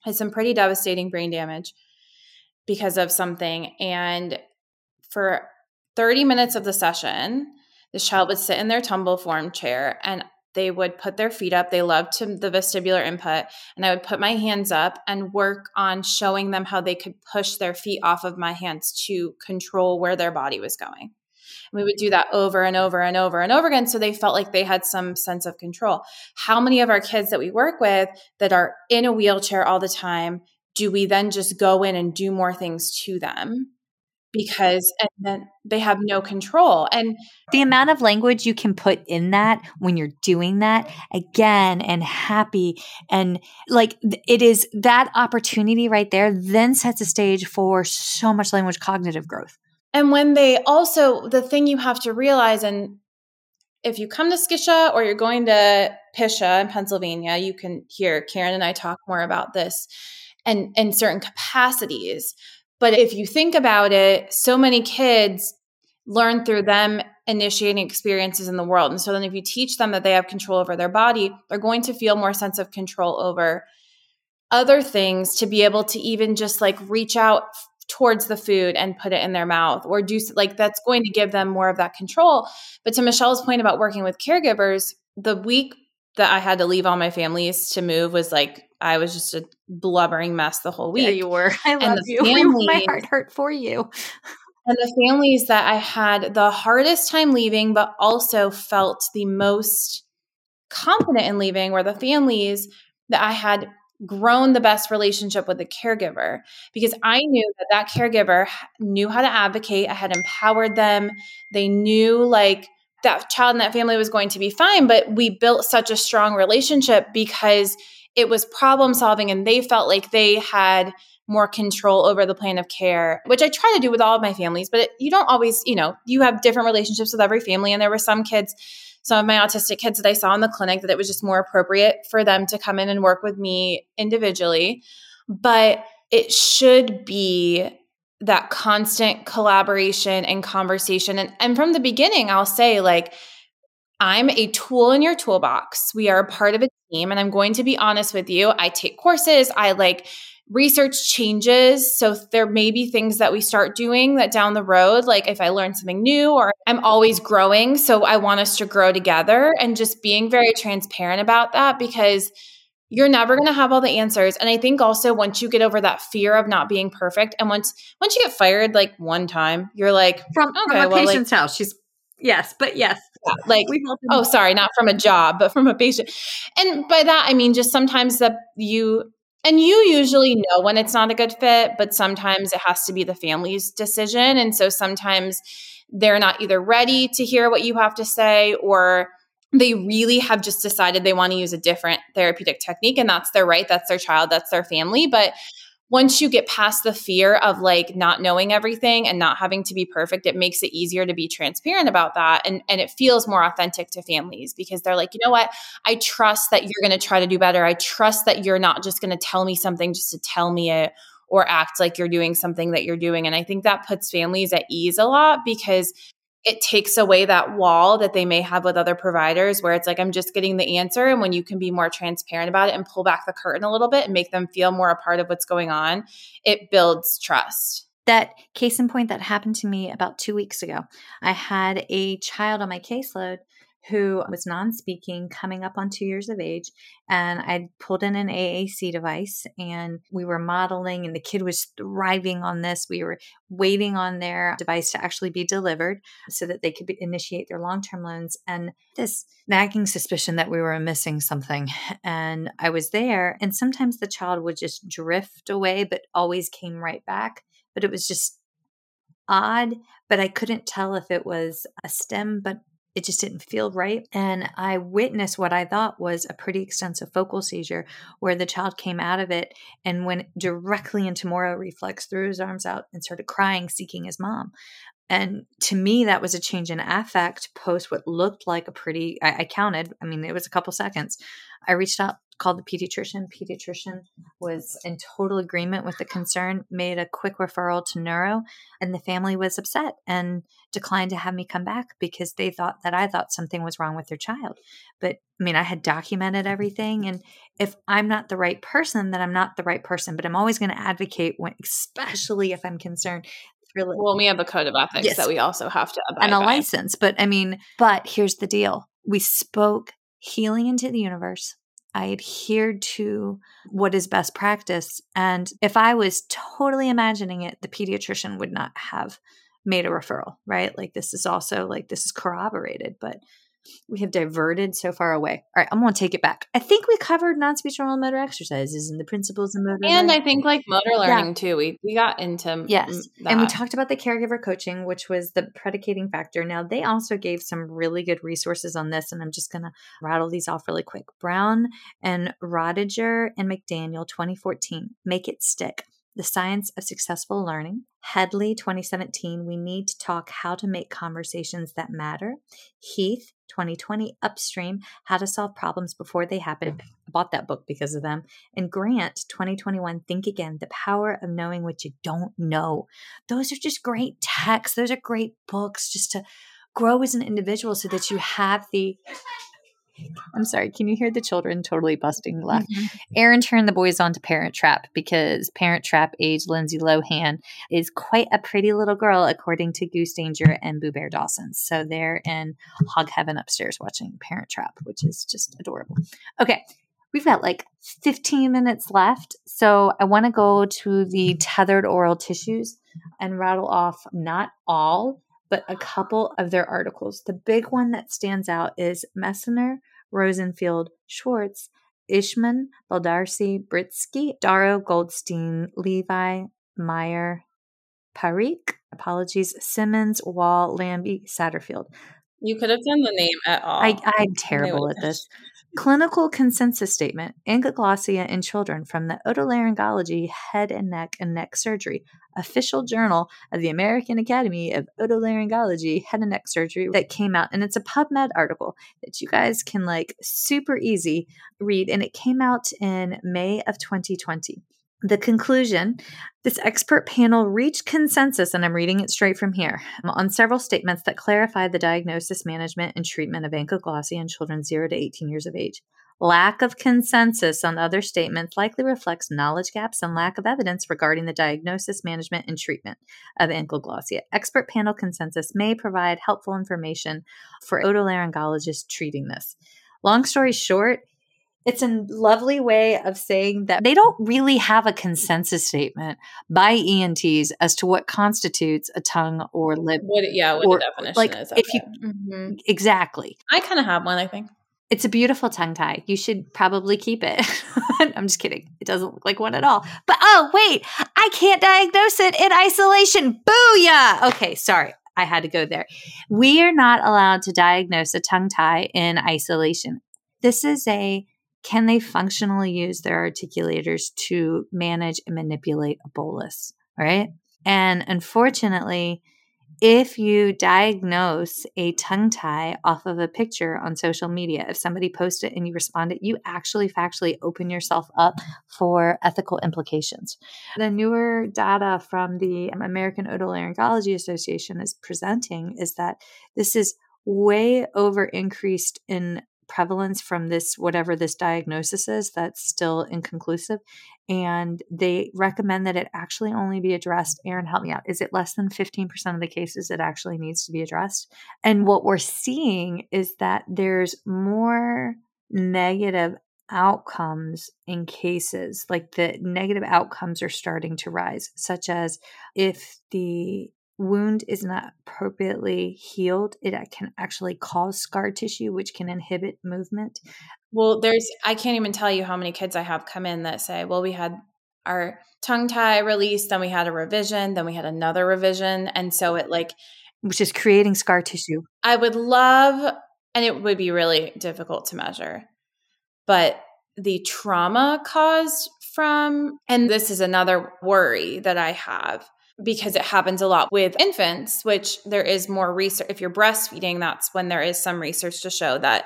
had some pretty devastating brain damage because of something. And for 30 minutes of the session, this child would sit in their tumble form chair and they would put their feet up. They loved the vestibular input. And I would put my hands up and work on showing them how they could push their feet off of my hands to control where their body was going. And we would do that over and over and over and over again, so they felt like they had some sense of control. How many of our kids that we work with that are in a wheelchair all the time do we then just go in and do more things to them? Because and then they have no control. And the amount of language you can put in that when you're doing that again and happy and like it is that opportunity right there then sets a stage for so much language cognitive growth. And when they also, the thing you have to realize, and if you come to Skisha or you're going to Pisha in Pennsylvania, you can hear Karen and I talk more about this and in certain capacities. But if you think about it, so many kids learn through them initiating experiences in the world. And so then if you teach them that they have control over their body, they're going to feel more sense of control over other things to be able to even just like reach out towards the food and put it in their mouth or do like that's going to give them more of that control. But to Michelle's point about working with caregivers, the week that I had to leave all my families to move was like, I was just a blubbering mess the whole week. Yeah, you were. I love you. Families, my heart hurt for you. And the families that I had the hardest time leaving, but also felt the most confident in leaving, were the families that I had grown the best relationship with the caregiver, because I knew that that caregiver knew how to advocate. I had empowered them. They knew like that child and that family was going to be fine, but we built such a strong relationship because it was problem solving and they felt like they had more control over the plan of care, which I try to do with all of my families, but you don't always, you have different relationships with every family. And there were some kids, some of my autistic kids that I saw in the clinic that it was just more appropriate for them to come in and work with me individually. But it should be that constant collaboration and conversation. And from the beginning, I'll say like, I'm a tool in your toolbox. We are a part of a team. And I'm going to be honest with you. I take courses. I like research changes. So there may be things that we start doing that down the road, like if I learn something new, or I'm always growing. So I want us to grow together, and just being very transparent about that, because you're never going to have all the answers. And I think also once you get over that fear of not being perfect, and once you get fired like one time, you're like, from a patient's house. Yes. Yeah, like, not from a job, but from a patient. And by that, I mean, just sometimes that you usually know when it's not a good fit, but sometimes it has to be the family's decision. And so sometimes they're not either ready to hear what you have to say, or they really have just decided they want to use a different therapeutic technique. And that's their right. That's their child. That's their family. But once you get past the fear of like not knowing everything and not having to be perfect, it makes it easier to be transparent about that. And it feels more authentic to families, because they're like, you know what? I trust that you're going to try to do better. I trust that you're not just going to tell me something just to tell me it, or act like you're doing something that you're doing. And I think that puts families at ease a lot, because it takes away that wall that they may have with other providers where it's like, I'm just getting the answer. And when you can be more transparent about it and pull back the curtain a little bit and make them feel more a part of what's going on, it builds trust. That case in point that happened to me about 2 weeks ago, I had a child on my caseload who was non-speaking, coming up on 2 years of age. And I pulled in an AAC device and we were modeling and the kid was thriving on this. We were waiting on their device to actually be delivered so that they could initiate their long-term loans. And this nagging suspicion that we were missing something. And I was there and sometimes the child would just drift away, but always came right back. But it was just odd, but I couldn't tell if it was a stem, but it just didn't feel right. And I witnessed what I thought was a pretty extensive focal seizure where the child came out of it and went directly into mororeflex, threw his arms out and started crying, seeking his mom. And to me, that was a change in affect post what looked like a pretty, I counted, I mean, it was a couple seconds. I reached out, called the pediatrician. Pediatrician was in total agreement with the concern, made a quick referral to neuro, and the family was upset and declined to have me come back because they thought that I thought something was wrong with their child. But I mean, I had documented everything. And if I'm not the right person, then I'm not the right person, but I'm always going to advocate when, especially if I'm concerned. Really, well, we have a code of ethics that we also have to abide by. And a license. But I mean, but here's the deal. We spoke healing into the universe. I adhered to what is best practice. And if I was totally imagining it, the pediatrician would not have made a referral, right? Like this is also like, this is corroborated, but we have diverted so far away. All right, I'm going to take it back. I think we covered non-speech oral motor exercises and the principles of motor learning. And I think like motor learning too. We got into that. And we talked about the caregiver coaching, which was the predicating factor. Now, they also gave some really good resources on this, and I'm just going to rattle these off really quick. Brown and Rodiger and McDaniel, 2014, Make It Stick, The Science of Successful Learning. Headley, 2017, We Need to Talk, How to Make Conversations That Matter. Heath, 2020, Upstream, How to Solve Problems Before They Happen. I bought that book because of them. And Grant, 2021, Think Again, The Power of Knowing What You Don't Know. Those are just great texts. Those are great books just to grow as an individual so that you have the... I'm sorry. Can you hear the children totally busting left? Mm-hmm. Erin turned the boys on to Parent Trap because Parent Trap age Lindsay Lohan is quite a pretty little girl, according to Goose Danger and Boo Bear Dawson. So they're in hog heaven upstairs watching Parent Trap, which is just adorable. Okay. We've got like 15 minutes left. So I want to go to the tethered oral tissues and rattle off not all, but a couple of their articles. The big one that stands out is Messner, Rosenfield, Schwartz, Ishman, Baldarsi, Britsky, Darrow, Goldstein, Levi, Meyer, Parikh, apologies, Simmons, Wall, Lambie, Satterfield. You could have done the name at all. I'm terrible at this. Clinical consensus statement, angiglossia in children from the otolaryngology, head and neck surgery. Official Journal of the American Academy of Otolaryngology, Head and Neck Surgery that came out. And it's a PubMed article that you guys can like super easy read. And it came out in May of 2020. The conclusion, this expert panel reached consensus, and I'm reading it straight from here, on several statements that clarify the diagnosis, management, and treatment of angiglossia in children 0 to 18 years of age. Lack of consensus on other statements likely reflects knowledge gaps and lack of evidence regarding the diagnosis, management, and treatment of angiglossia. Expert panel consensus may provide helpful information for otolaryngologists treating this. Long story short, it's a lovely way of saying that they don't really have a consensus statement by ENTs as to what constitutes a tongue or lip. What the definition like is. If you, mm-hmm. Exactly. I kind of have one, I think. It's a beautiful tongue tie. You should probably keep it. I'm just kidding. It doesn't look like one at all. But oh, wait, I can't diagnose it in isolation. Booyah. Okay, sorry. I had to go there. We are not allowed to diagnose a tongue tie in isolation. This is a... Can they functionally use their articulators to manage and manipulate a bolus, right? And unfortunately, If you diagnose a tongue tie off of a picture on social media, if somebody posts it and you respond it, you actually factually open yourself up for ethical implications. The newer data from the American Otolaryngology Association is presenting is that this is way over increased in prevalence from this, whatever this diagnosis is, that's still inconclusive. And they recommend that it actually only be addressed. Erin, help me out. Is it less than 15% of the cases it actually needs to be addressed? And what we're seeing is that there's more negative outcomes in cases, like the negative outcomes are starting to rise, such as if the wound is not appropriately healed, it can actually cause scar tissue, which can inhibit movement. Well, I can't even tell you how many kids I have come in that say, well, we had our tongue tie released, then we had a revision, then we had another revision. And so it which is creating scar tissue. I would love, and it would be really difficult to measure, but the trauma caused from, and this is another worry that I have, because it happens a lot with infants, which there is more research. If you're breastfeeding, that's when there is some research to show that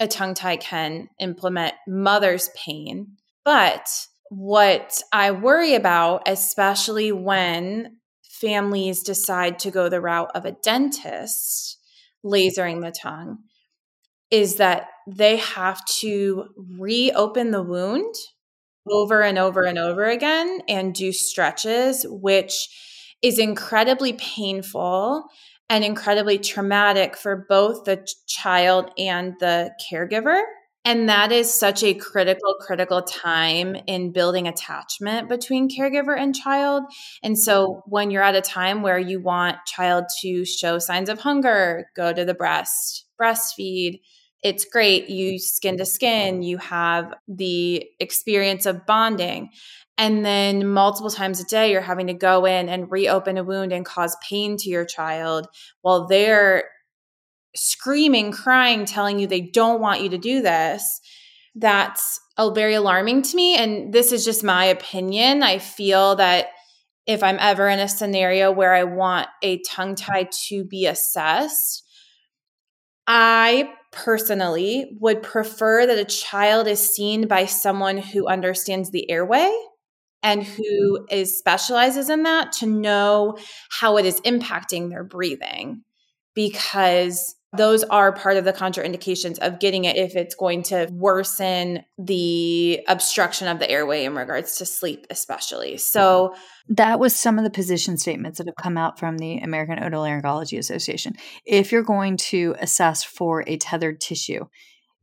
a tongue tie can implement mother's pain. But what I worry about, especially when families decide to go the route of a dentist lasering the tongue, is that they have to reopen the wound over and over and over again and do stretches, which is incredibly painful and incredibly traumatic for both the child and the caregiver. And that is such a critical time in building attachment between caregiver and child. And so when you're at a time where you want child to show signs of hunger, go to the breast, breastfeed, it's great. You skin to skin, you have the experience of bonding. And then multiple times a day, you're having to go in and reopen a wound and cause pain to your child while they're screaming, crying, telling you they don't want you to do this. That's very alarming to me. And this is just my opinion. I feel that if I'm ever in a scenario where I want a tongue tie to be assessed, I personally would prefer that a child is seen by someone who understands the airway and who specializes in that to know how it is impacting their breathing, because those are part of the contraindications of getting it if it's going to worsen the obstruction of the airway in regards to sleep, especially. So that was some of the position statements that have come out from the American Otolaryngology Association. If you're going to assess for a tethered tissue,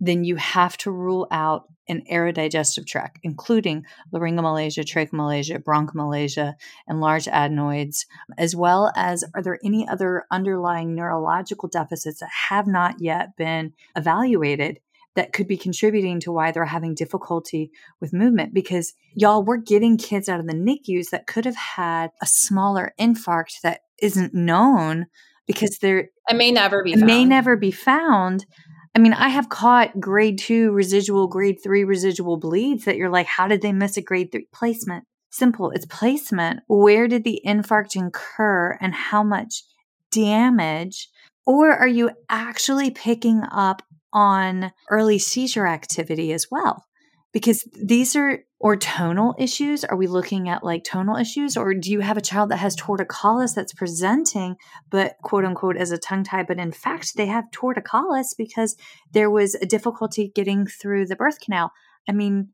then you have to rule out an aerodigestive tract, including laryngomalacia, tracheomalacia, bronchomalacia, and large adenoids, as well as are there any other underlying neurological deficits that have not yet been evaluated that could be contributing to why they're having difficulty with movement? Because y'all, we're getting kids out of the NICUs that could have had a smaller infarct that isn't known because it may never be found. I mean, I have caught grade 2 residual, grade 3 residual bleeds that you're like, how did they miss a grade 3 placement? Simple. It's placement. Where did the infarct occur and how much damage? Or are you actually picking up on early seizure activity as well? Because these are, or tonal issues. Are we looking at tonal issues? Or do you have a child that has torticollis that's presenting, but quote unquote as a tongue tie, but in fact, they have torticollis because there was a difficulty getting through the birth canal? I mean,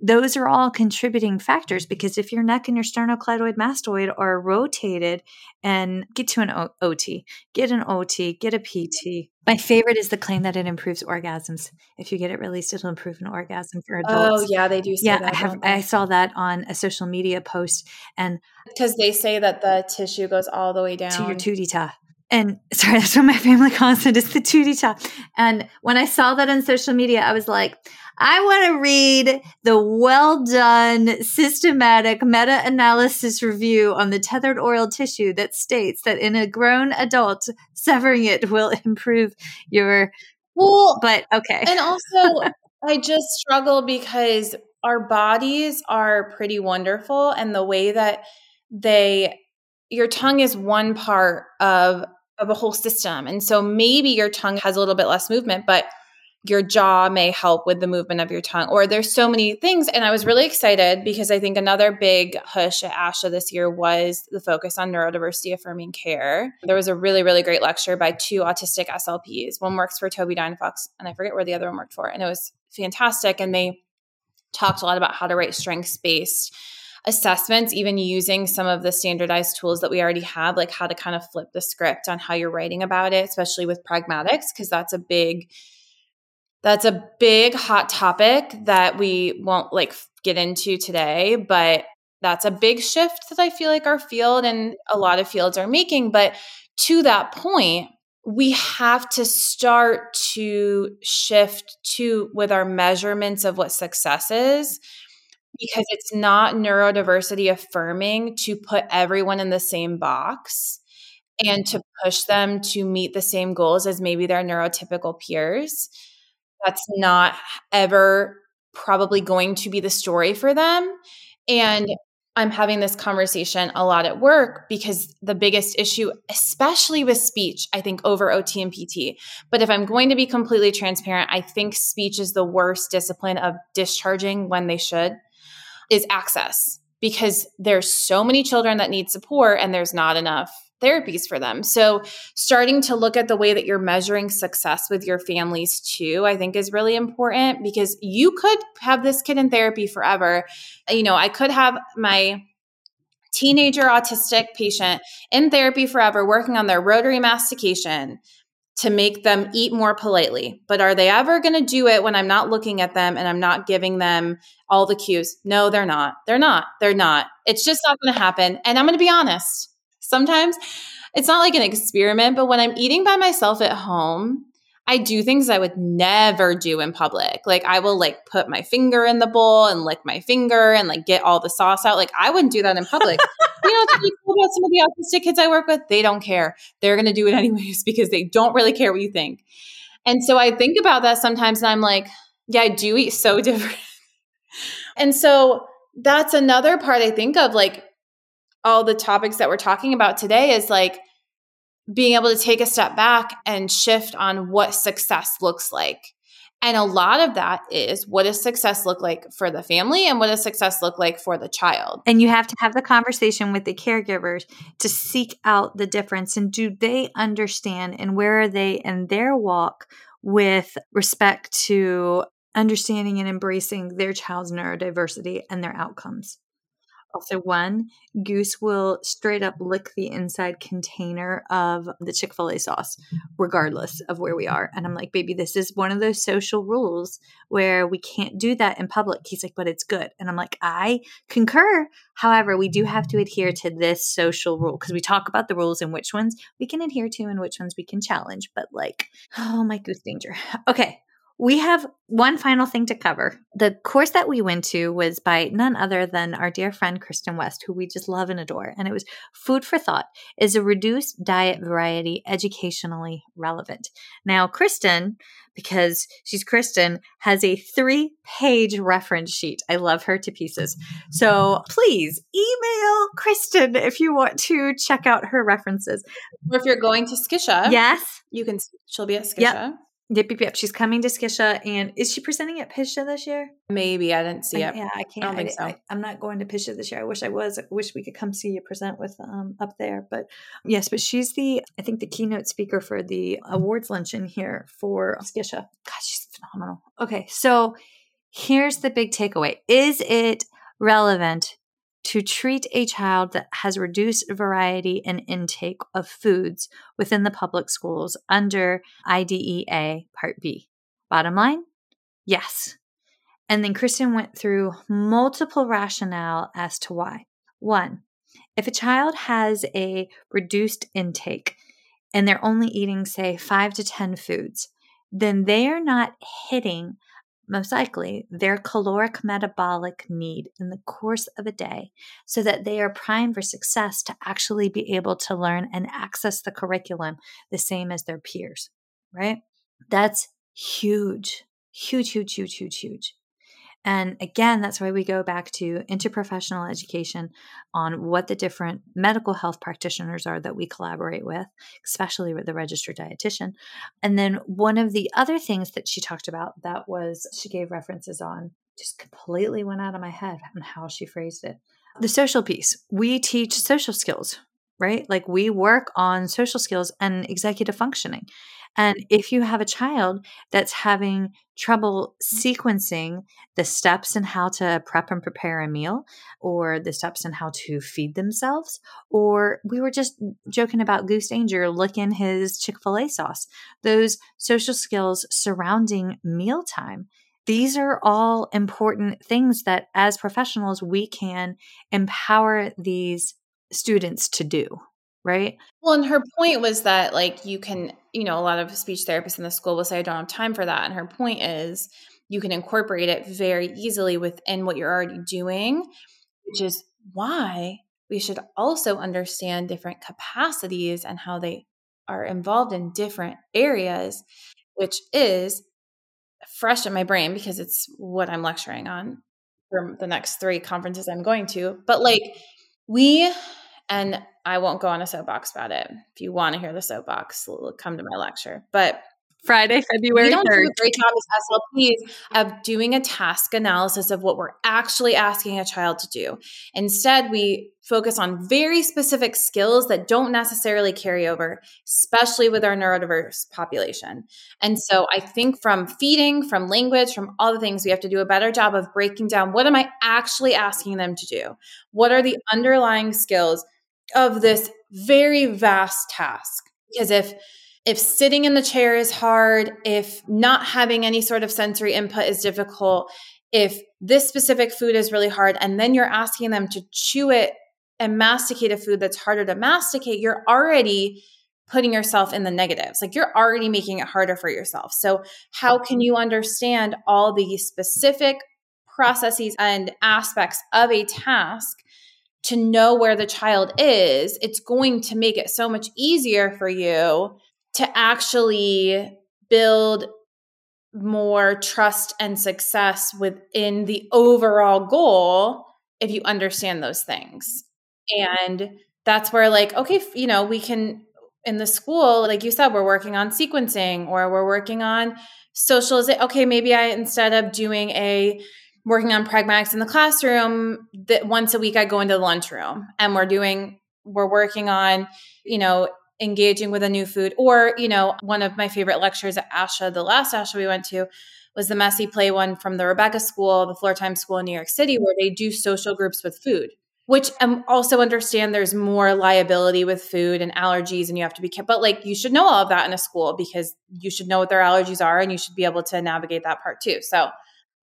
those are all contributing factors, because if your neck and your sternocleidoid mastoid are rotated and get to an OT, get an OT, get a PT. My favorite is the claim that it improves orgasms. If you get it released, it'll improve an orgasm for adults. Oh yeah, they do say that. I saw that on a social media post, and because they say that the tissue goes all the way down to your tudita. And sorry, that's what my family calls it, is the tudita. And when I saw that on social media, I was like, I want to read the well-done systematic meta-analysis review on the tethered oral tissue that states that in a grown adult, severing it will improve your... Well, but okay. And also, I just struggle because our bodies are pretty wonderful, and the way that they your tongue is one part of a whole system. And so maybe your tongue has a little bit less movement, but your jaw may help with the movement of your tongue, or there's so many things. And I was really excited because I think another big push at ASHA this year was the focus on neurodiversity affirming care. There was a really, really great lecture by two autistic SLPs. One works for Toby Dynfox, and I forget where the other one worked for. And it was fantastic. And they talked a lot about how to write strengths-based assessments, even using some of the standardized tools that we already have, like how to kind of flip the script on how you're writing about it, especially with pragmatics, because that's a big hot topic that we won't get into today, but that's a big shift that I feel like our field and a lot of fields are making. But to that point, we have to start to shift with our measurements of what success is, because it's not neurodiversity affirming to put everyone in the same box and to push them to meet the same goals as maybe their neurotypical peers. That's not ever probably going to be the story for them. And I'm having this conversation a lot at work because the biggest issue, especially with speech, I think over OT and PT, but if I'm going to be completely transparent, I think speech is the worst discipline of discharging when they should, is access, because there's so many children that need support and there's not enough therapies for them. So starting to look at the way that you're measuring success with your families too, I think is really important, because you could have this kid in therapy forever. You know, I could have my teenager autistic patient in therapy forever, working on their rotary mastication to make them eat more politely. But are they ever going to do it when I'm not looking at them and I'm not giving them all the cues? No, they're not. They're not. It's just not going to happen. And I'm going to be honest. Sometimes it's not like an experiment, but when I'm eating by myself at home, I do things I would never do in public. Like I will put my finger in the bowl and lick my finger and get all the sauce out. Like I wouldn't do that in public. You know, it's really cool about some of the autistic kids I work with. They don't care. They're going to do it anyways because they don't really care what you think. And so I think about that sometimes and I'm like, yeah, I do eat so different. And so that's another part I think of, all the topics that we're talking about today is being able to take a step back and shift on what success looks like. And a lot of that is, what does success look like for the family and what does success look like for the child? And you have to have the conversation with the caregivers to seek out the difference, and do they understand, and where are they in their walk with respect to understanding and embracing their child's neurodiversity and their outcomes. Also, one goose will straight up lick the inside container of the Chick-fil-A sauce, regardless of where we are. And I'm like, baby, this is one of those social rules where we can't do that in public. He's like, but it's good. And I'm like, I concur. However, we do have to adhere to this social rule, because we talk about the rules and which ones we can adhere to and which ones we can challenge. But oh, my goose danger. Okay. We have one final thing to cover. The course that we went to was by none other than our dear friend, Kristen West, who we just love and adore. And it was Food for Thought: Is a Reduced Diet Variety Educationally Relevant? Now, Kristen, because she's Kristen, has a 3-page reference sheet. I love her to pieces. So please email Kristen if you want to check out her references. Or if you're going to Skisha. Yes. She'll be at Skisha. Yep. Yep. She's coming to Skisha. And is she presenting at PISHA this year? Maybe. I didn't see it. Yeah, I can't. I don't think so. I'm not going to PISHA this year. I wish I was. I wish we could come see you present with up there. But yes, but she's the keynote speaker for the awards luncheon here for Skisha. God, she's phenomenal. Okay. So here's the big takeaway. Is it relevant to treat a child that has reduced variety and intake of foods within the public schools under IDEA Part B? Bottom line, yes. And then Kristen went through multiple rationale as to why. One, if a child has a reduced intake and they're only eating, say, 5 to 10 foods, then they are not hitting most likely their caloric metabolic need in the course of a day, so that they are primed for success to actually be able to learn and access the curriculum the same as their peers, right? That's huge, huge, huge, huge, huge, huge. And again, that's why we go back to interprofessional education on what the different medical health practitioners are that we collaborate with, especially with the registered dietitian. And then one of the other things that she talked about that was she gave references on, just completely went out of my head on how she phrased it. The social piece. We teach social skills, right? Like we work on social skills and executive functioning. And if you have a child that's having trouble sequencing the steps in how to prep and prepare a meal, or the steps in how to feed themselves, or we were just joking about Goose Danger licking his Chick-fil-A sauce, those social skills surrounding mealtime, these are all important things that as professionals, we can empower these students to do. Right. Well, and her point was that like you can, you know, a lot of speech therapists in the school will say, I don't have time for that. And her point is you can incorporate it very easily within what you're already doing, which is why we should also understand different capacities and how they are involved in different areas, which is fresh in my brain because it's what I'm lecturing on for the next 3 conferences I'm going to. But like and I won't go on a soapbox about it. If you want to hear the soapbox, come to my lecture. But Friday, February 3rd. We don't do a great job as SLPs of doing a task analysis of what we're actually asking a child to do. Instead, we focus on very specific skills that don't necessarily carry over, especially with our neurodiverse population. And so I think from feeding, from language, from all the things, we have to do a better job of breaking down what am I actually asking them to do? What are the underlying skills of this very vast task? Because if sitting in the chair is hard, if not having any sort of sensory input is difficult, if this specific food is really hard, and then you're asking them to chew it and masticate a food that's harder to masticate, you're already putting yourself in the negatives. Like you're already making it harder for yourself. So how can you understand all the specific processes and aspects of a task to know where the child is? It's going to make it so much easier for you to actually build more trust and success within the overall goal if you understand those things. And that's where like, okay, you know, we can, in the school, like you said, we're working on sequencing or we're working on socialization. Okay, maybe I, instead of doing working on pragmatics in the classroom, that once a week I go into the lunchroom and we're working on, you know, engaging with a new food. Or, you know, one of my favorite lectures at ASHA, the last ASHA we went to, was the messy play one from the Rebecca School, the floor time school in New York City, where they do social groups with food, which I also understand there's more liability with food and allergies and you have to be careful. But like, you should know all of that in a school because you should know what their allergies are and you should be able to navigate that part too. So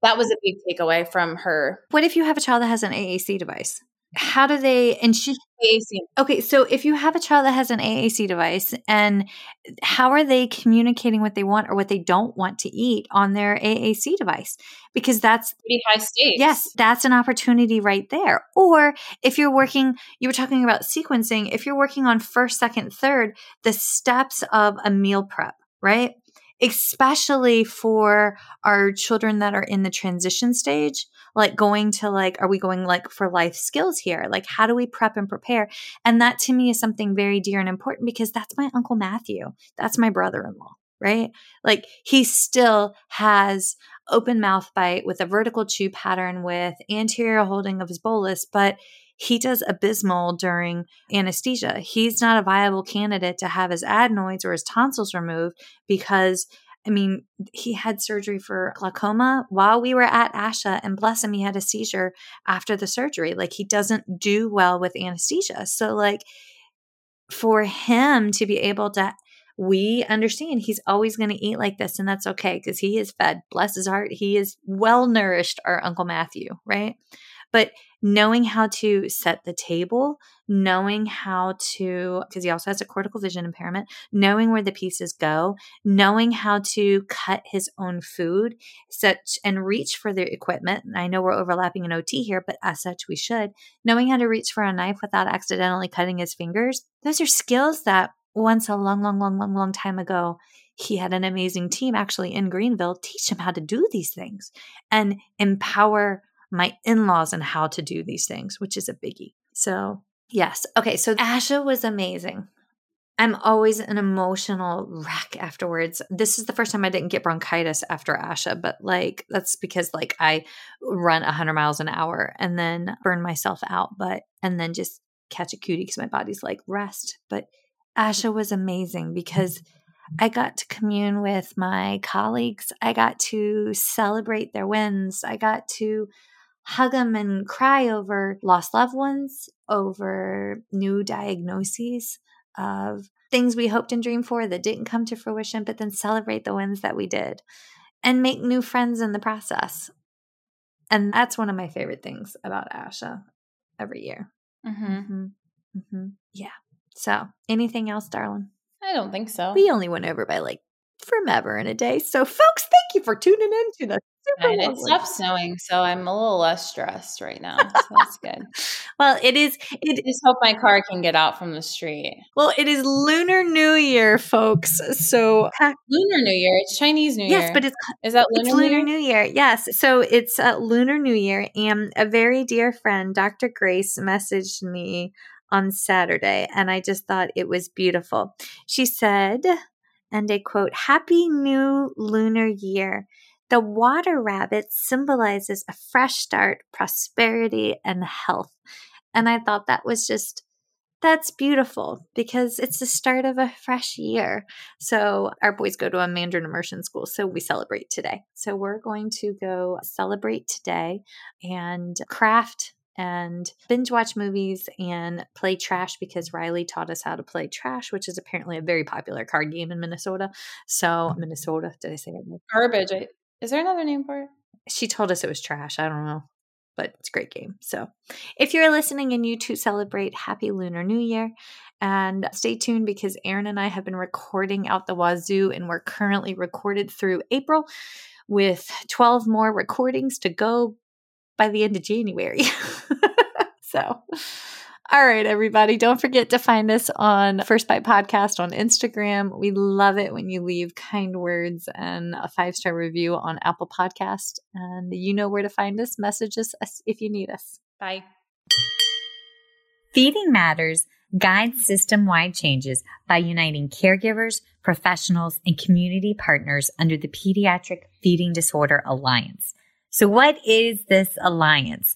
that was a big takeaway from her. What if you have a child that has an AAC device? How do they, and she, AAC. Okay, so if you have a child that has an AAC device, and how are they communicating what they want or what they don't want to eat on their AAC device? Because that's pretty high stakes. Yes, that's an opportunity right there. Or if you're working, you were talking about sequencing, if you're working on first, second, third, the steps of a meal prep, right? Especially for our children that are in the transition stage, like going to like, are we going like for life skills here? Like how do we prep and prepare? And that to me is something very dear and important because that's my Uncle Matthew. That's my brother-in-law, right? Like he still has open mouth bite with a vertical chew pattern with anterior holding of his bolus, but he does abysmal during anesthesia. He's not a viable candidate to have his adenoids or his tonsils removed because, I mean, he had surgery for glaucoma while we were at ASHA, and bless him, he had a seizure after the surgery. Like he doesn't do well with anesthesia. So like for him to be able to, we understand he's always going to eat like this, and that's okay because he is fed. Bless his heart. He is well nourished, our Uncle Matthew, right? But knowing how to set the table, knowing how to, because he also has a cortical vision impairment, knowing where the pieces go, knowing how to cut his own food, such and reach for the equipment. And I know we're overlapping an OT here, but as such we should. Knowing how to reach for a knife without accidentally cutting his fingers. Those are skills that once a long time ago, he had an amazing team actually in Greenville teach him how to do these things and empower my in-laws in how to do these things, which is a biggie. So yes. Okay. So ASHA was amazing. I'm always an emotional wreck afterwards. This is the first time I didn't get bronchitis after ASHA, but like, that's because like I run 100 miles an hour and then burn myself out, and then just catch a cutie because my body's like rest. But ASHA was amazing because I got to commune with my colleagues. I got to celebrate their wins. I got to hug them and cry over lost loved ones, over new diagnoses of things we hoped and dreamed for that didn't come to fruition, but then celebrate the wins that we did and make new friends in the process. And that's one of my favorite things about ASHA every year. Mm-hmm. Mm-hmm. Mm-hmm. Yeah. So anything else, darling? I don't think so. We only went over by like forever in a day. So folks, thank you for tuning in to the Super It stopped snowing, so I'm a little less stressed right now. So that's good. Well, it is. I just hope my car can get out from the street. Well, it is Lunar New Year, folks. So Lunar New Year. It's Chinese New Year. Yes, but it's Lunar New Year. Yes. So it's Lunar New Year, and a very dear friend, Dr. Grace, messaged me on Saturday, and I just thought it was beautiful. She said, and I quote, "Happy New Lunar Year. The water rabbit symbolizes a fresh start, prosperity, and health." And I thought that was that's beautiful because it's the start of a fresh year. So our boys go to a Mandarin immersion school, so we celebrate today. So we're going to go celebrate today and craft and binge watch movies and play trash because Riley taught us how to play trash, which is apparently a very popular card game in Minnesota. So Minnesota, did I say it? Garbage. Is there another name for it? She told us it was trash. I don't know, but it's a great game. So if you're listening and you too celebrate, happy Lunar New Year. And stay tuned because Erin and I have been recording out the wazoo, and we're currently recorded through April with 12 more recordings to go by the end of January. So, all right, everybody, don't forget to find us on First Bite Podcast on Instagram. We love it when you leave kind words and a 5-star review on Apple Podcast. And you know where to find us. Message us if you need us. Bye. Feeding Matters guides system-wide changes by uniting caregivers, professionals, and community partners under the Pediatric Feeding Disorder Alliance. So what is this alliance?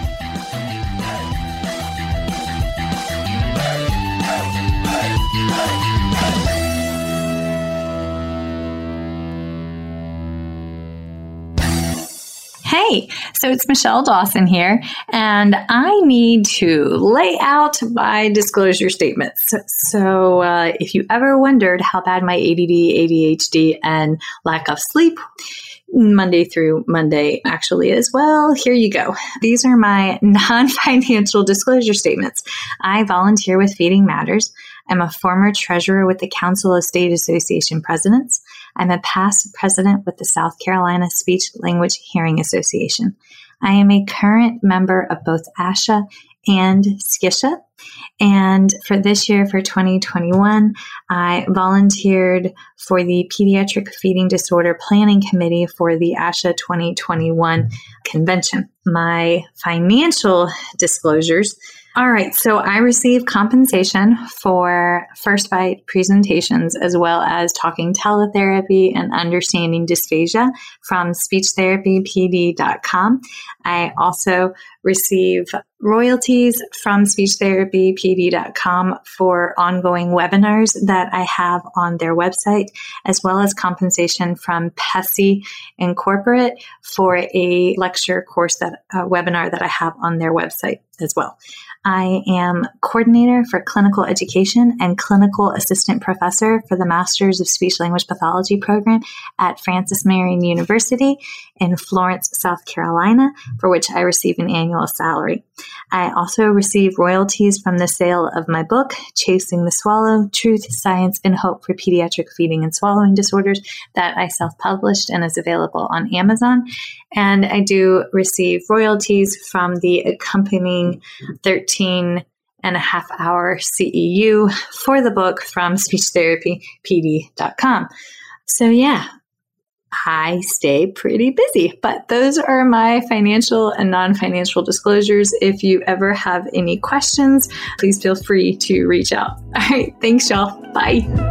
Hey, so it's Michelle Dawson here, and I need to lay out my disclosure statements. So if you ever wondered how bad my ADD, ADHD, and lack of sleep Monday through Monday actually is, well, here you go. These are my non-financial disclosure statements. I volunteer with Feeding Matters. I'm a former treasurer with the Council of State Association Presidents. I'm a past president with the South Carolina Speech-Language Hearing Association. I am a current member of both ASHA and SCISHA. And for this year, for 2021, I volunteered for the Pediatric Feeding Disorder Planning Committee for the ASHA 2021 convention. My financial disclosures. All right, so I receive compensation for First Bite presentations as well as talking teletherapy and understanding dysphagia from SpeechTherapyPD.com. I also receive royalties from SpeechTherapyPD.com for ongoing webinars that I have on their website, as well as compensation from PESI Incorporate for a lecture course webinar that I have on their website as well. I am coordinator for clinical education and clinical assistant professor for the Masters of Speech Language Pathology program at Francis Marion University in Florence, South Carolina, for which I receive an annual salary. I also receive royalties from the sale of my book, Chasing the Swallow, Truth, Science, and Hope for Pediatric Feeding and Swallowing Disorders, that I self-published and is available on Amazon. And I do receive royalties from the accompanying 13.5-hour CEU for the book from SpeechTherapyPD.com. So yeah, I stay pretty busy, but those are my financial and non-financial disclosures. If you ever have any questions, please feel free to reach out. All right, thanks y'all. Bye.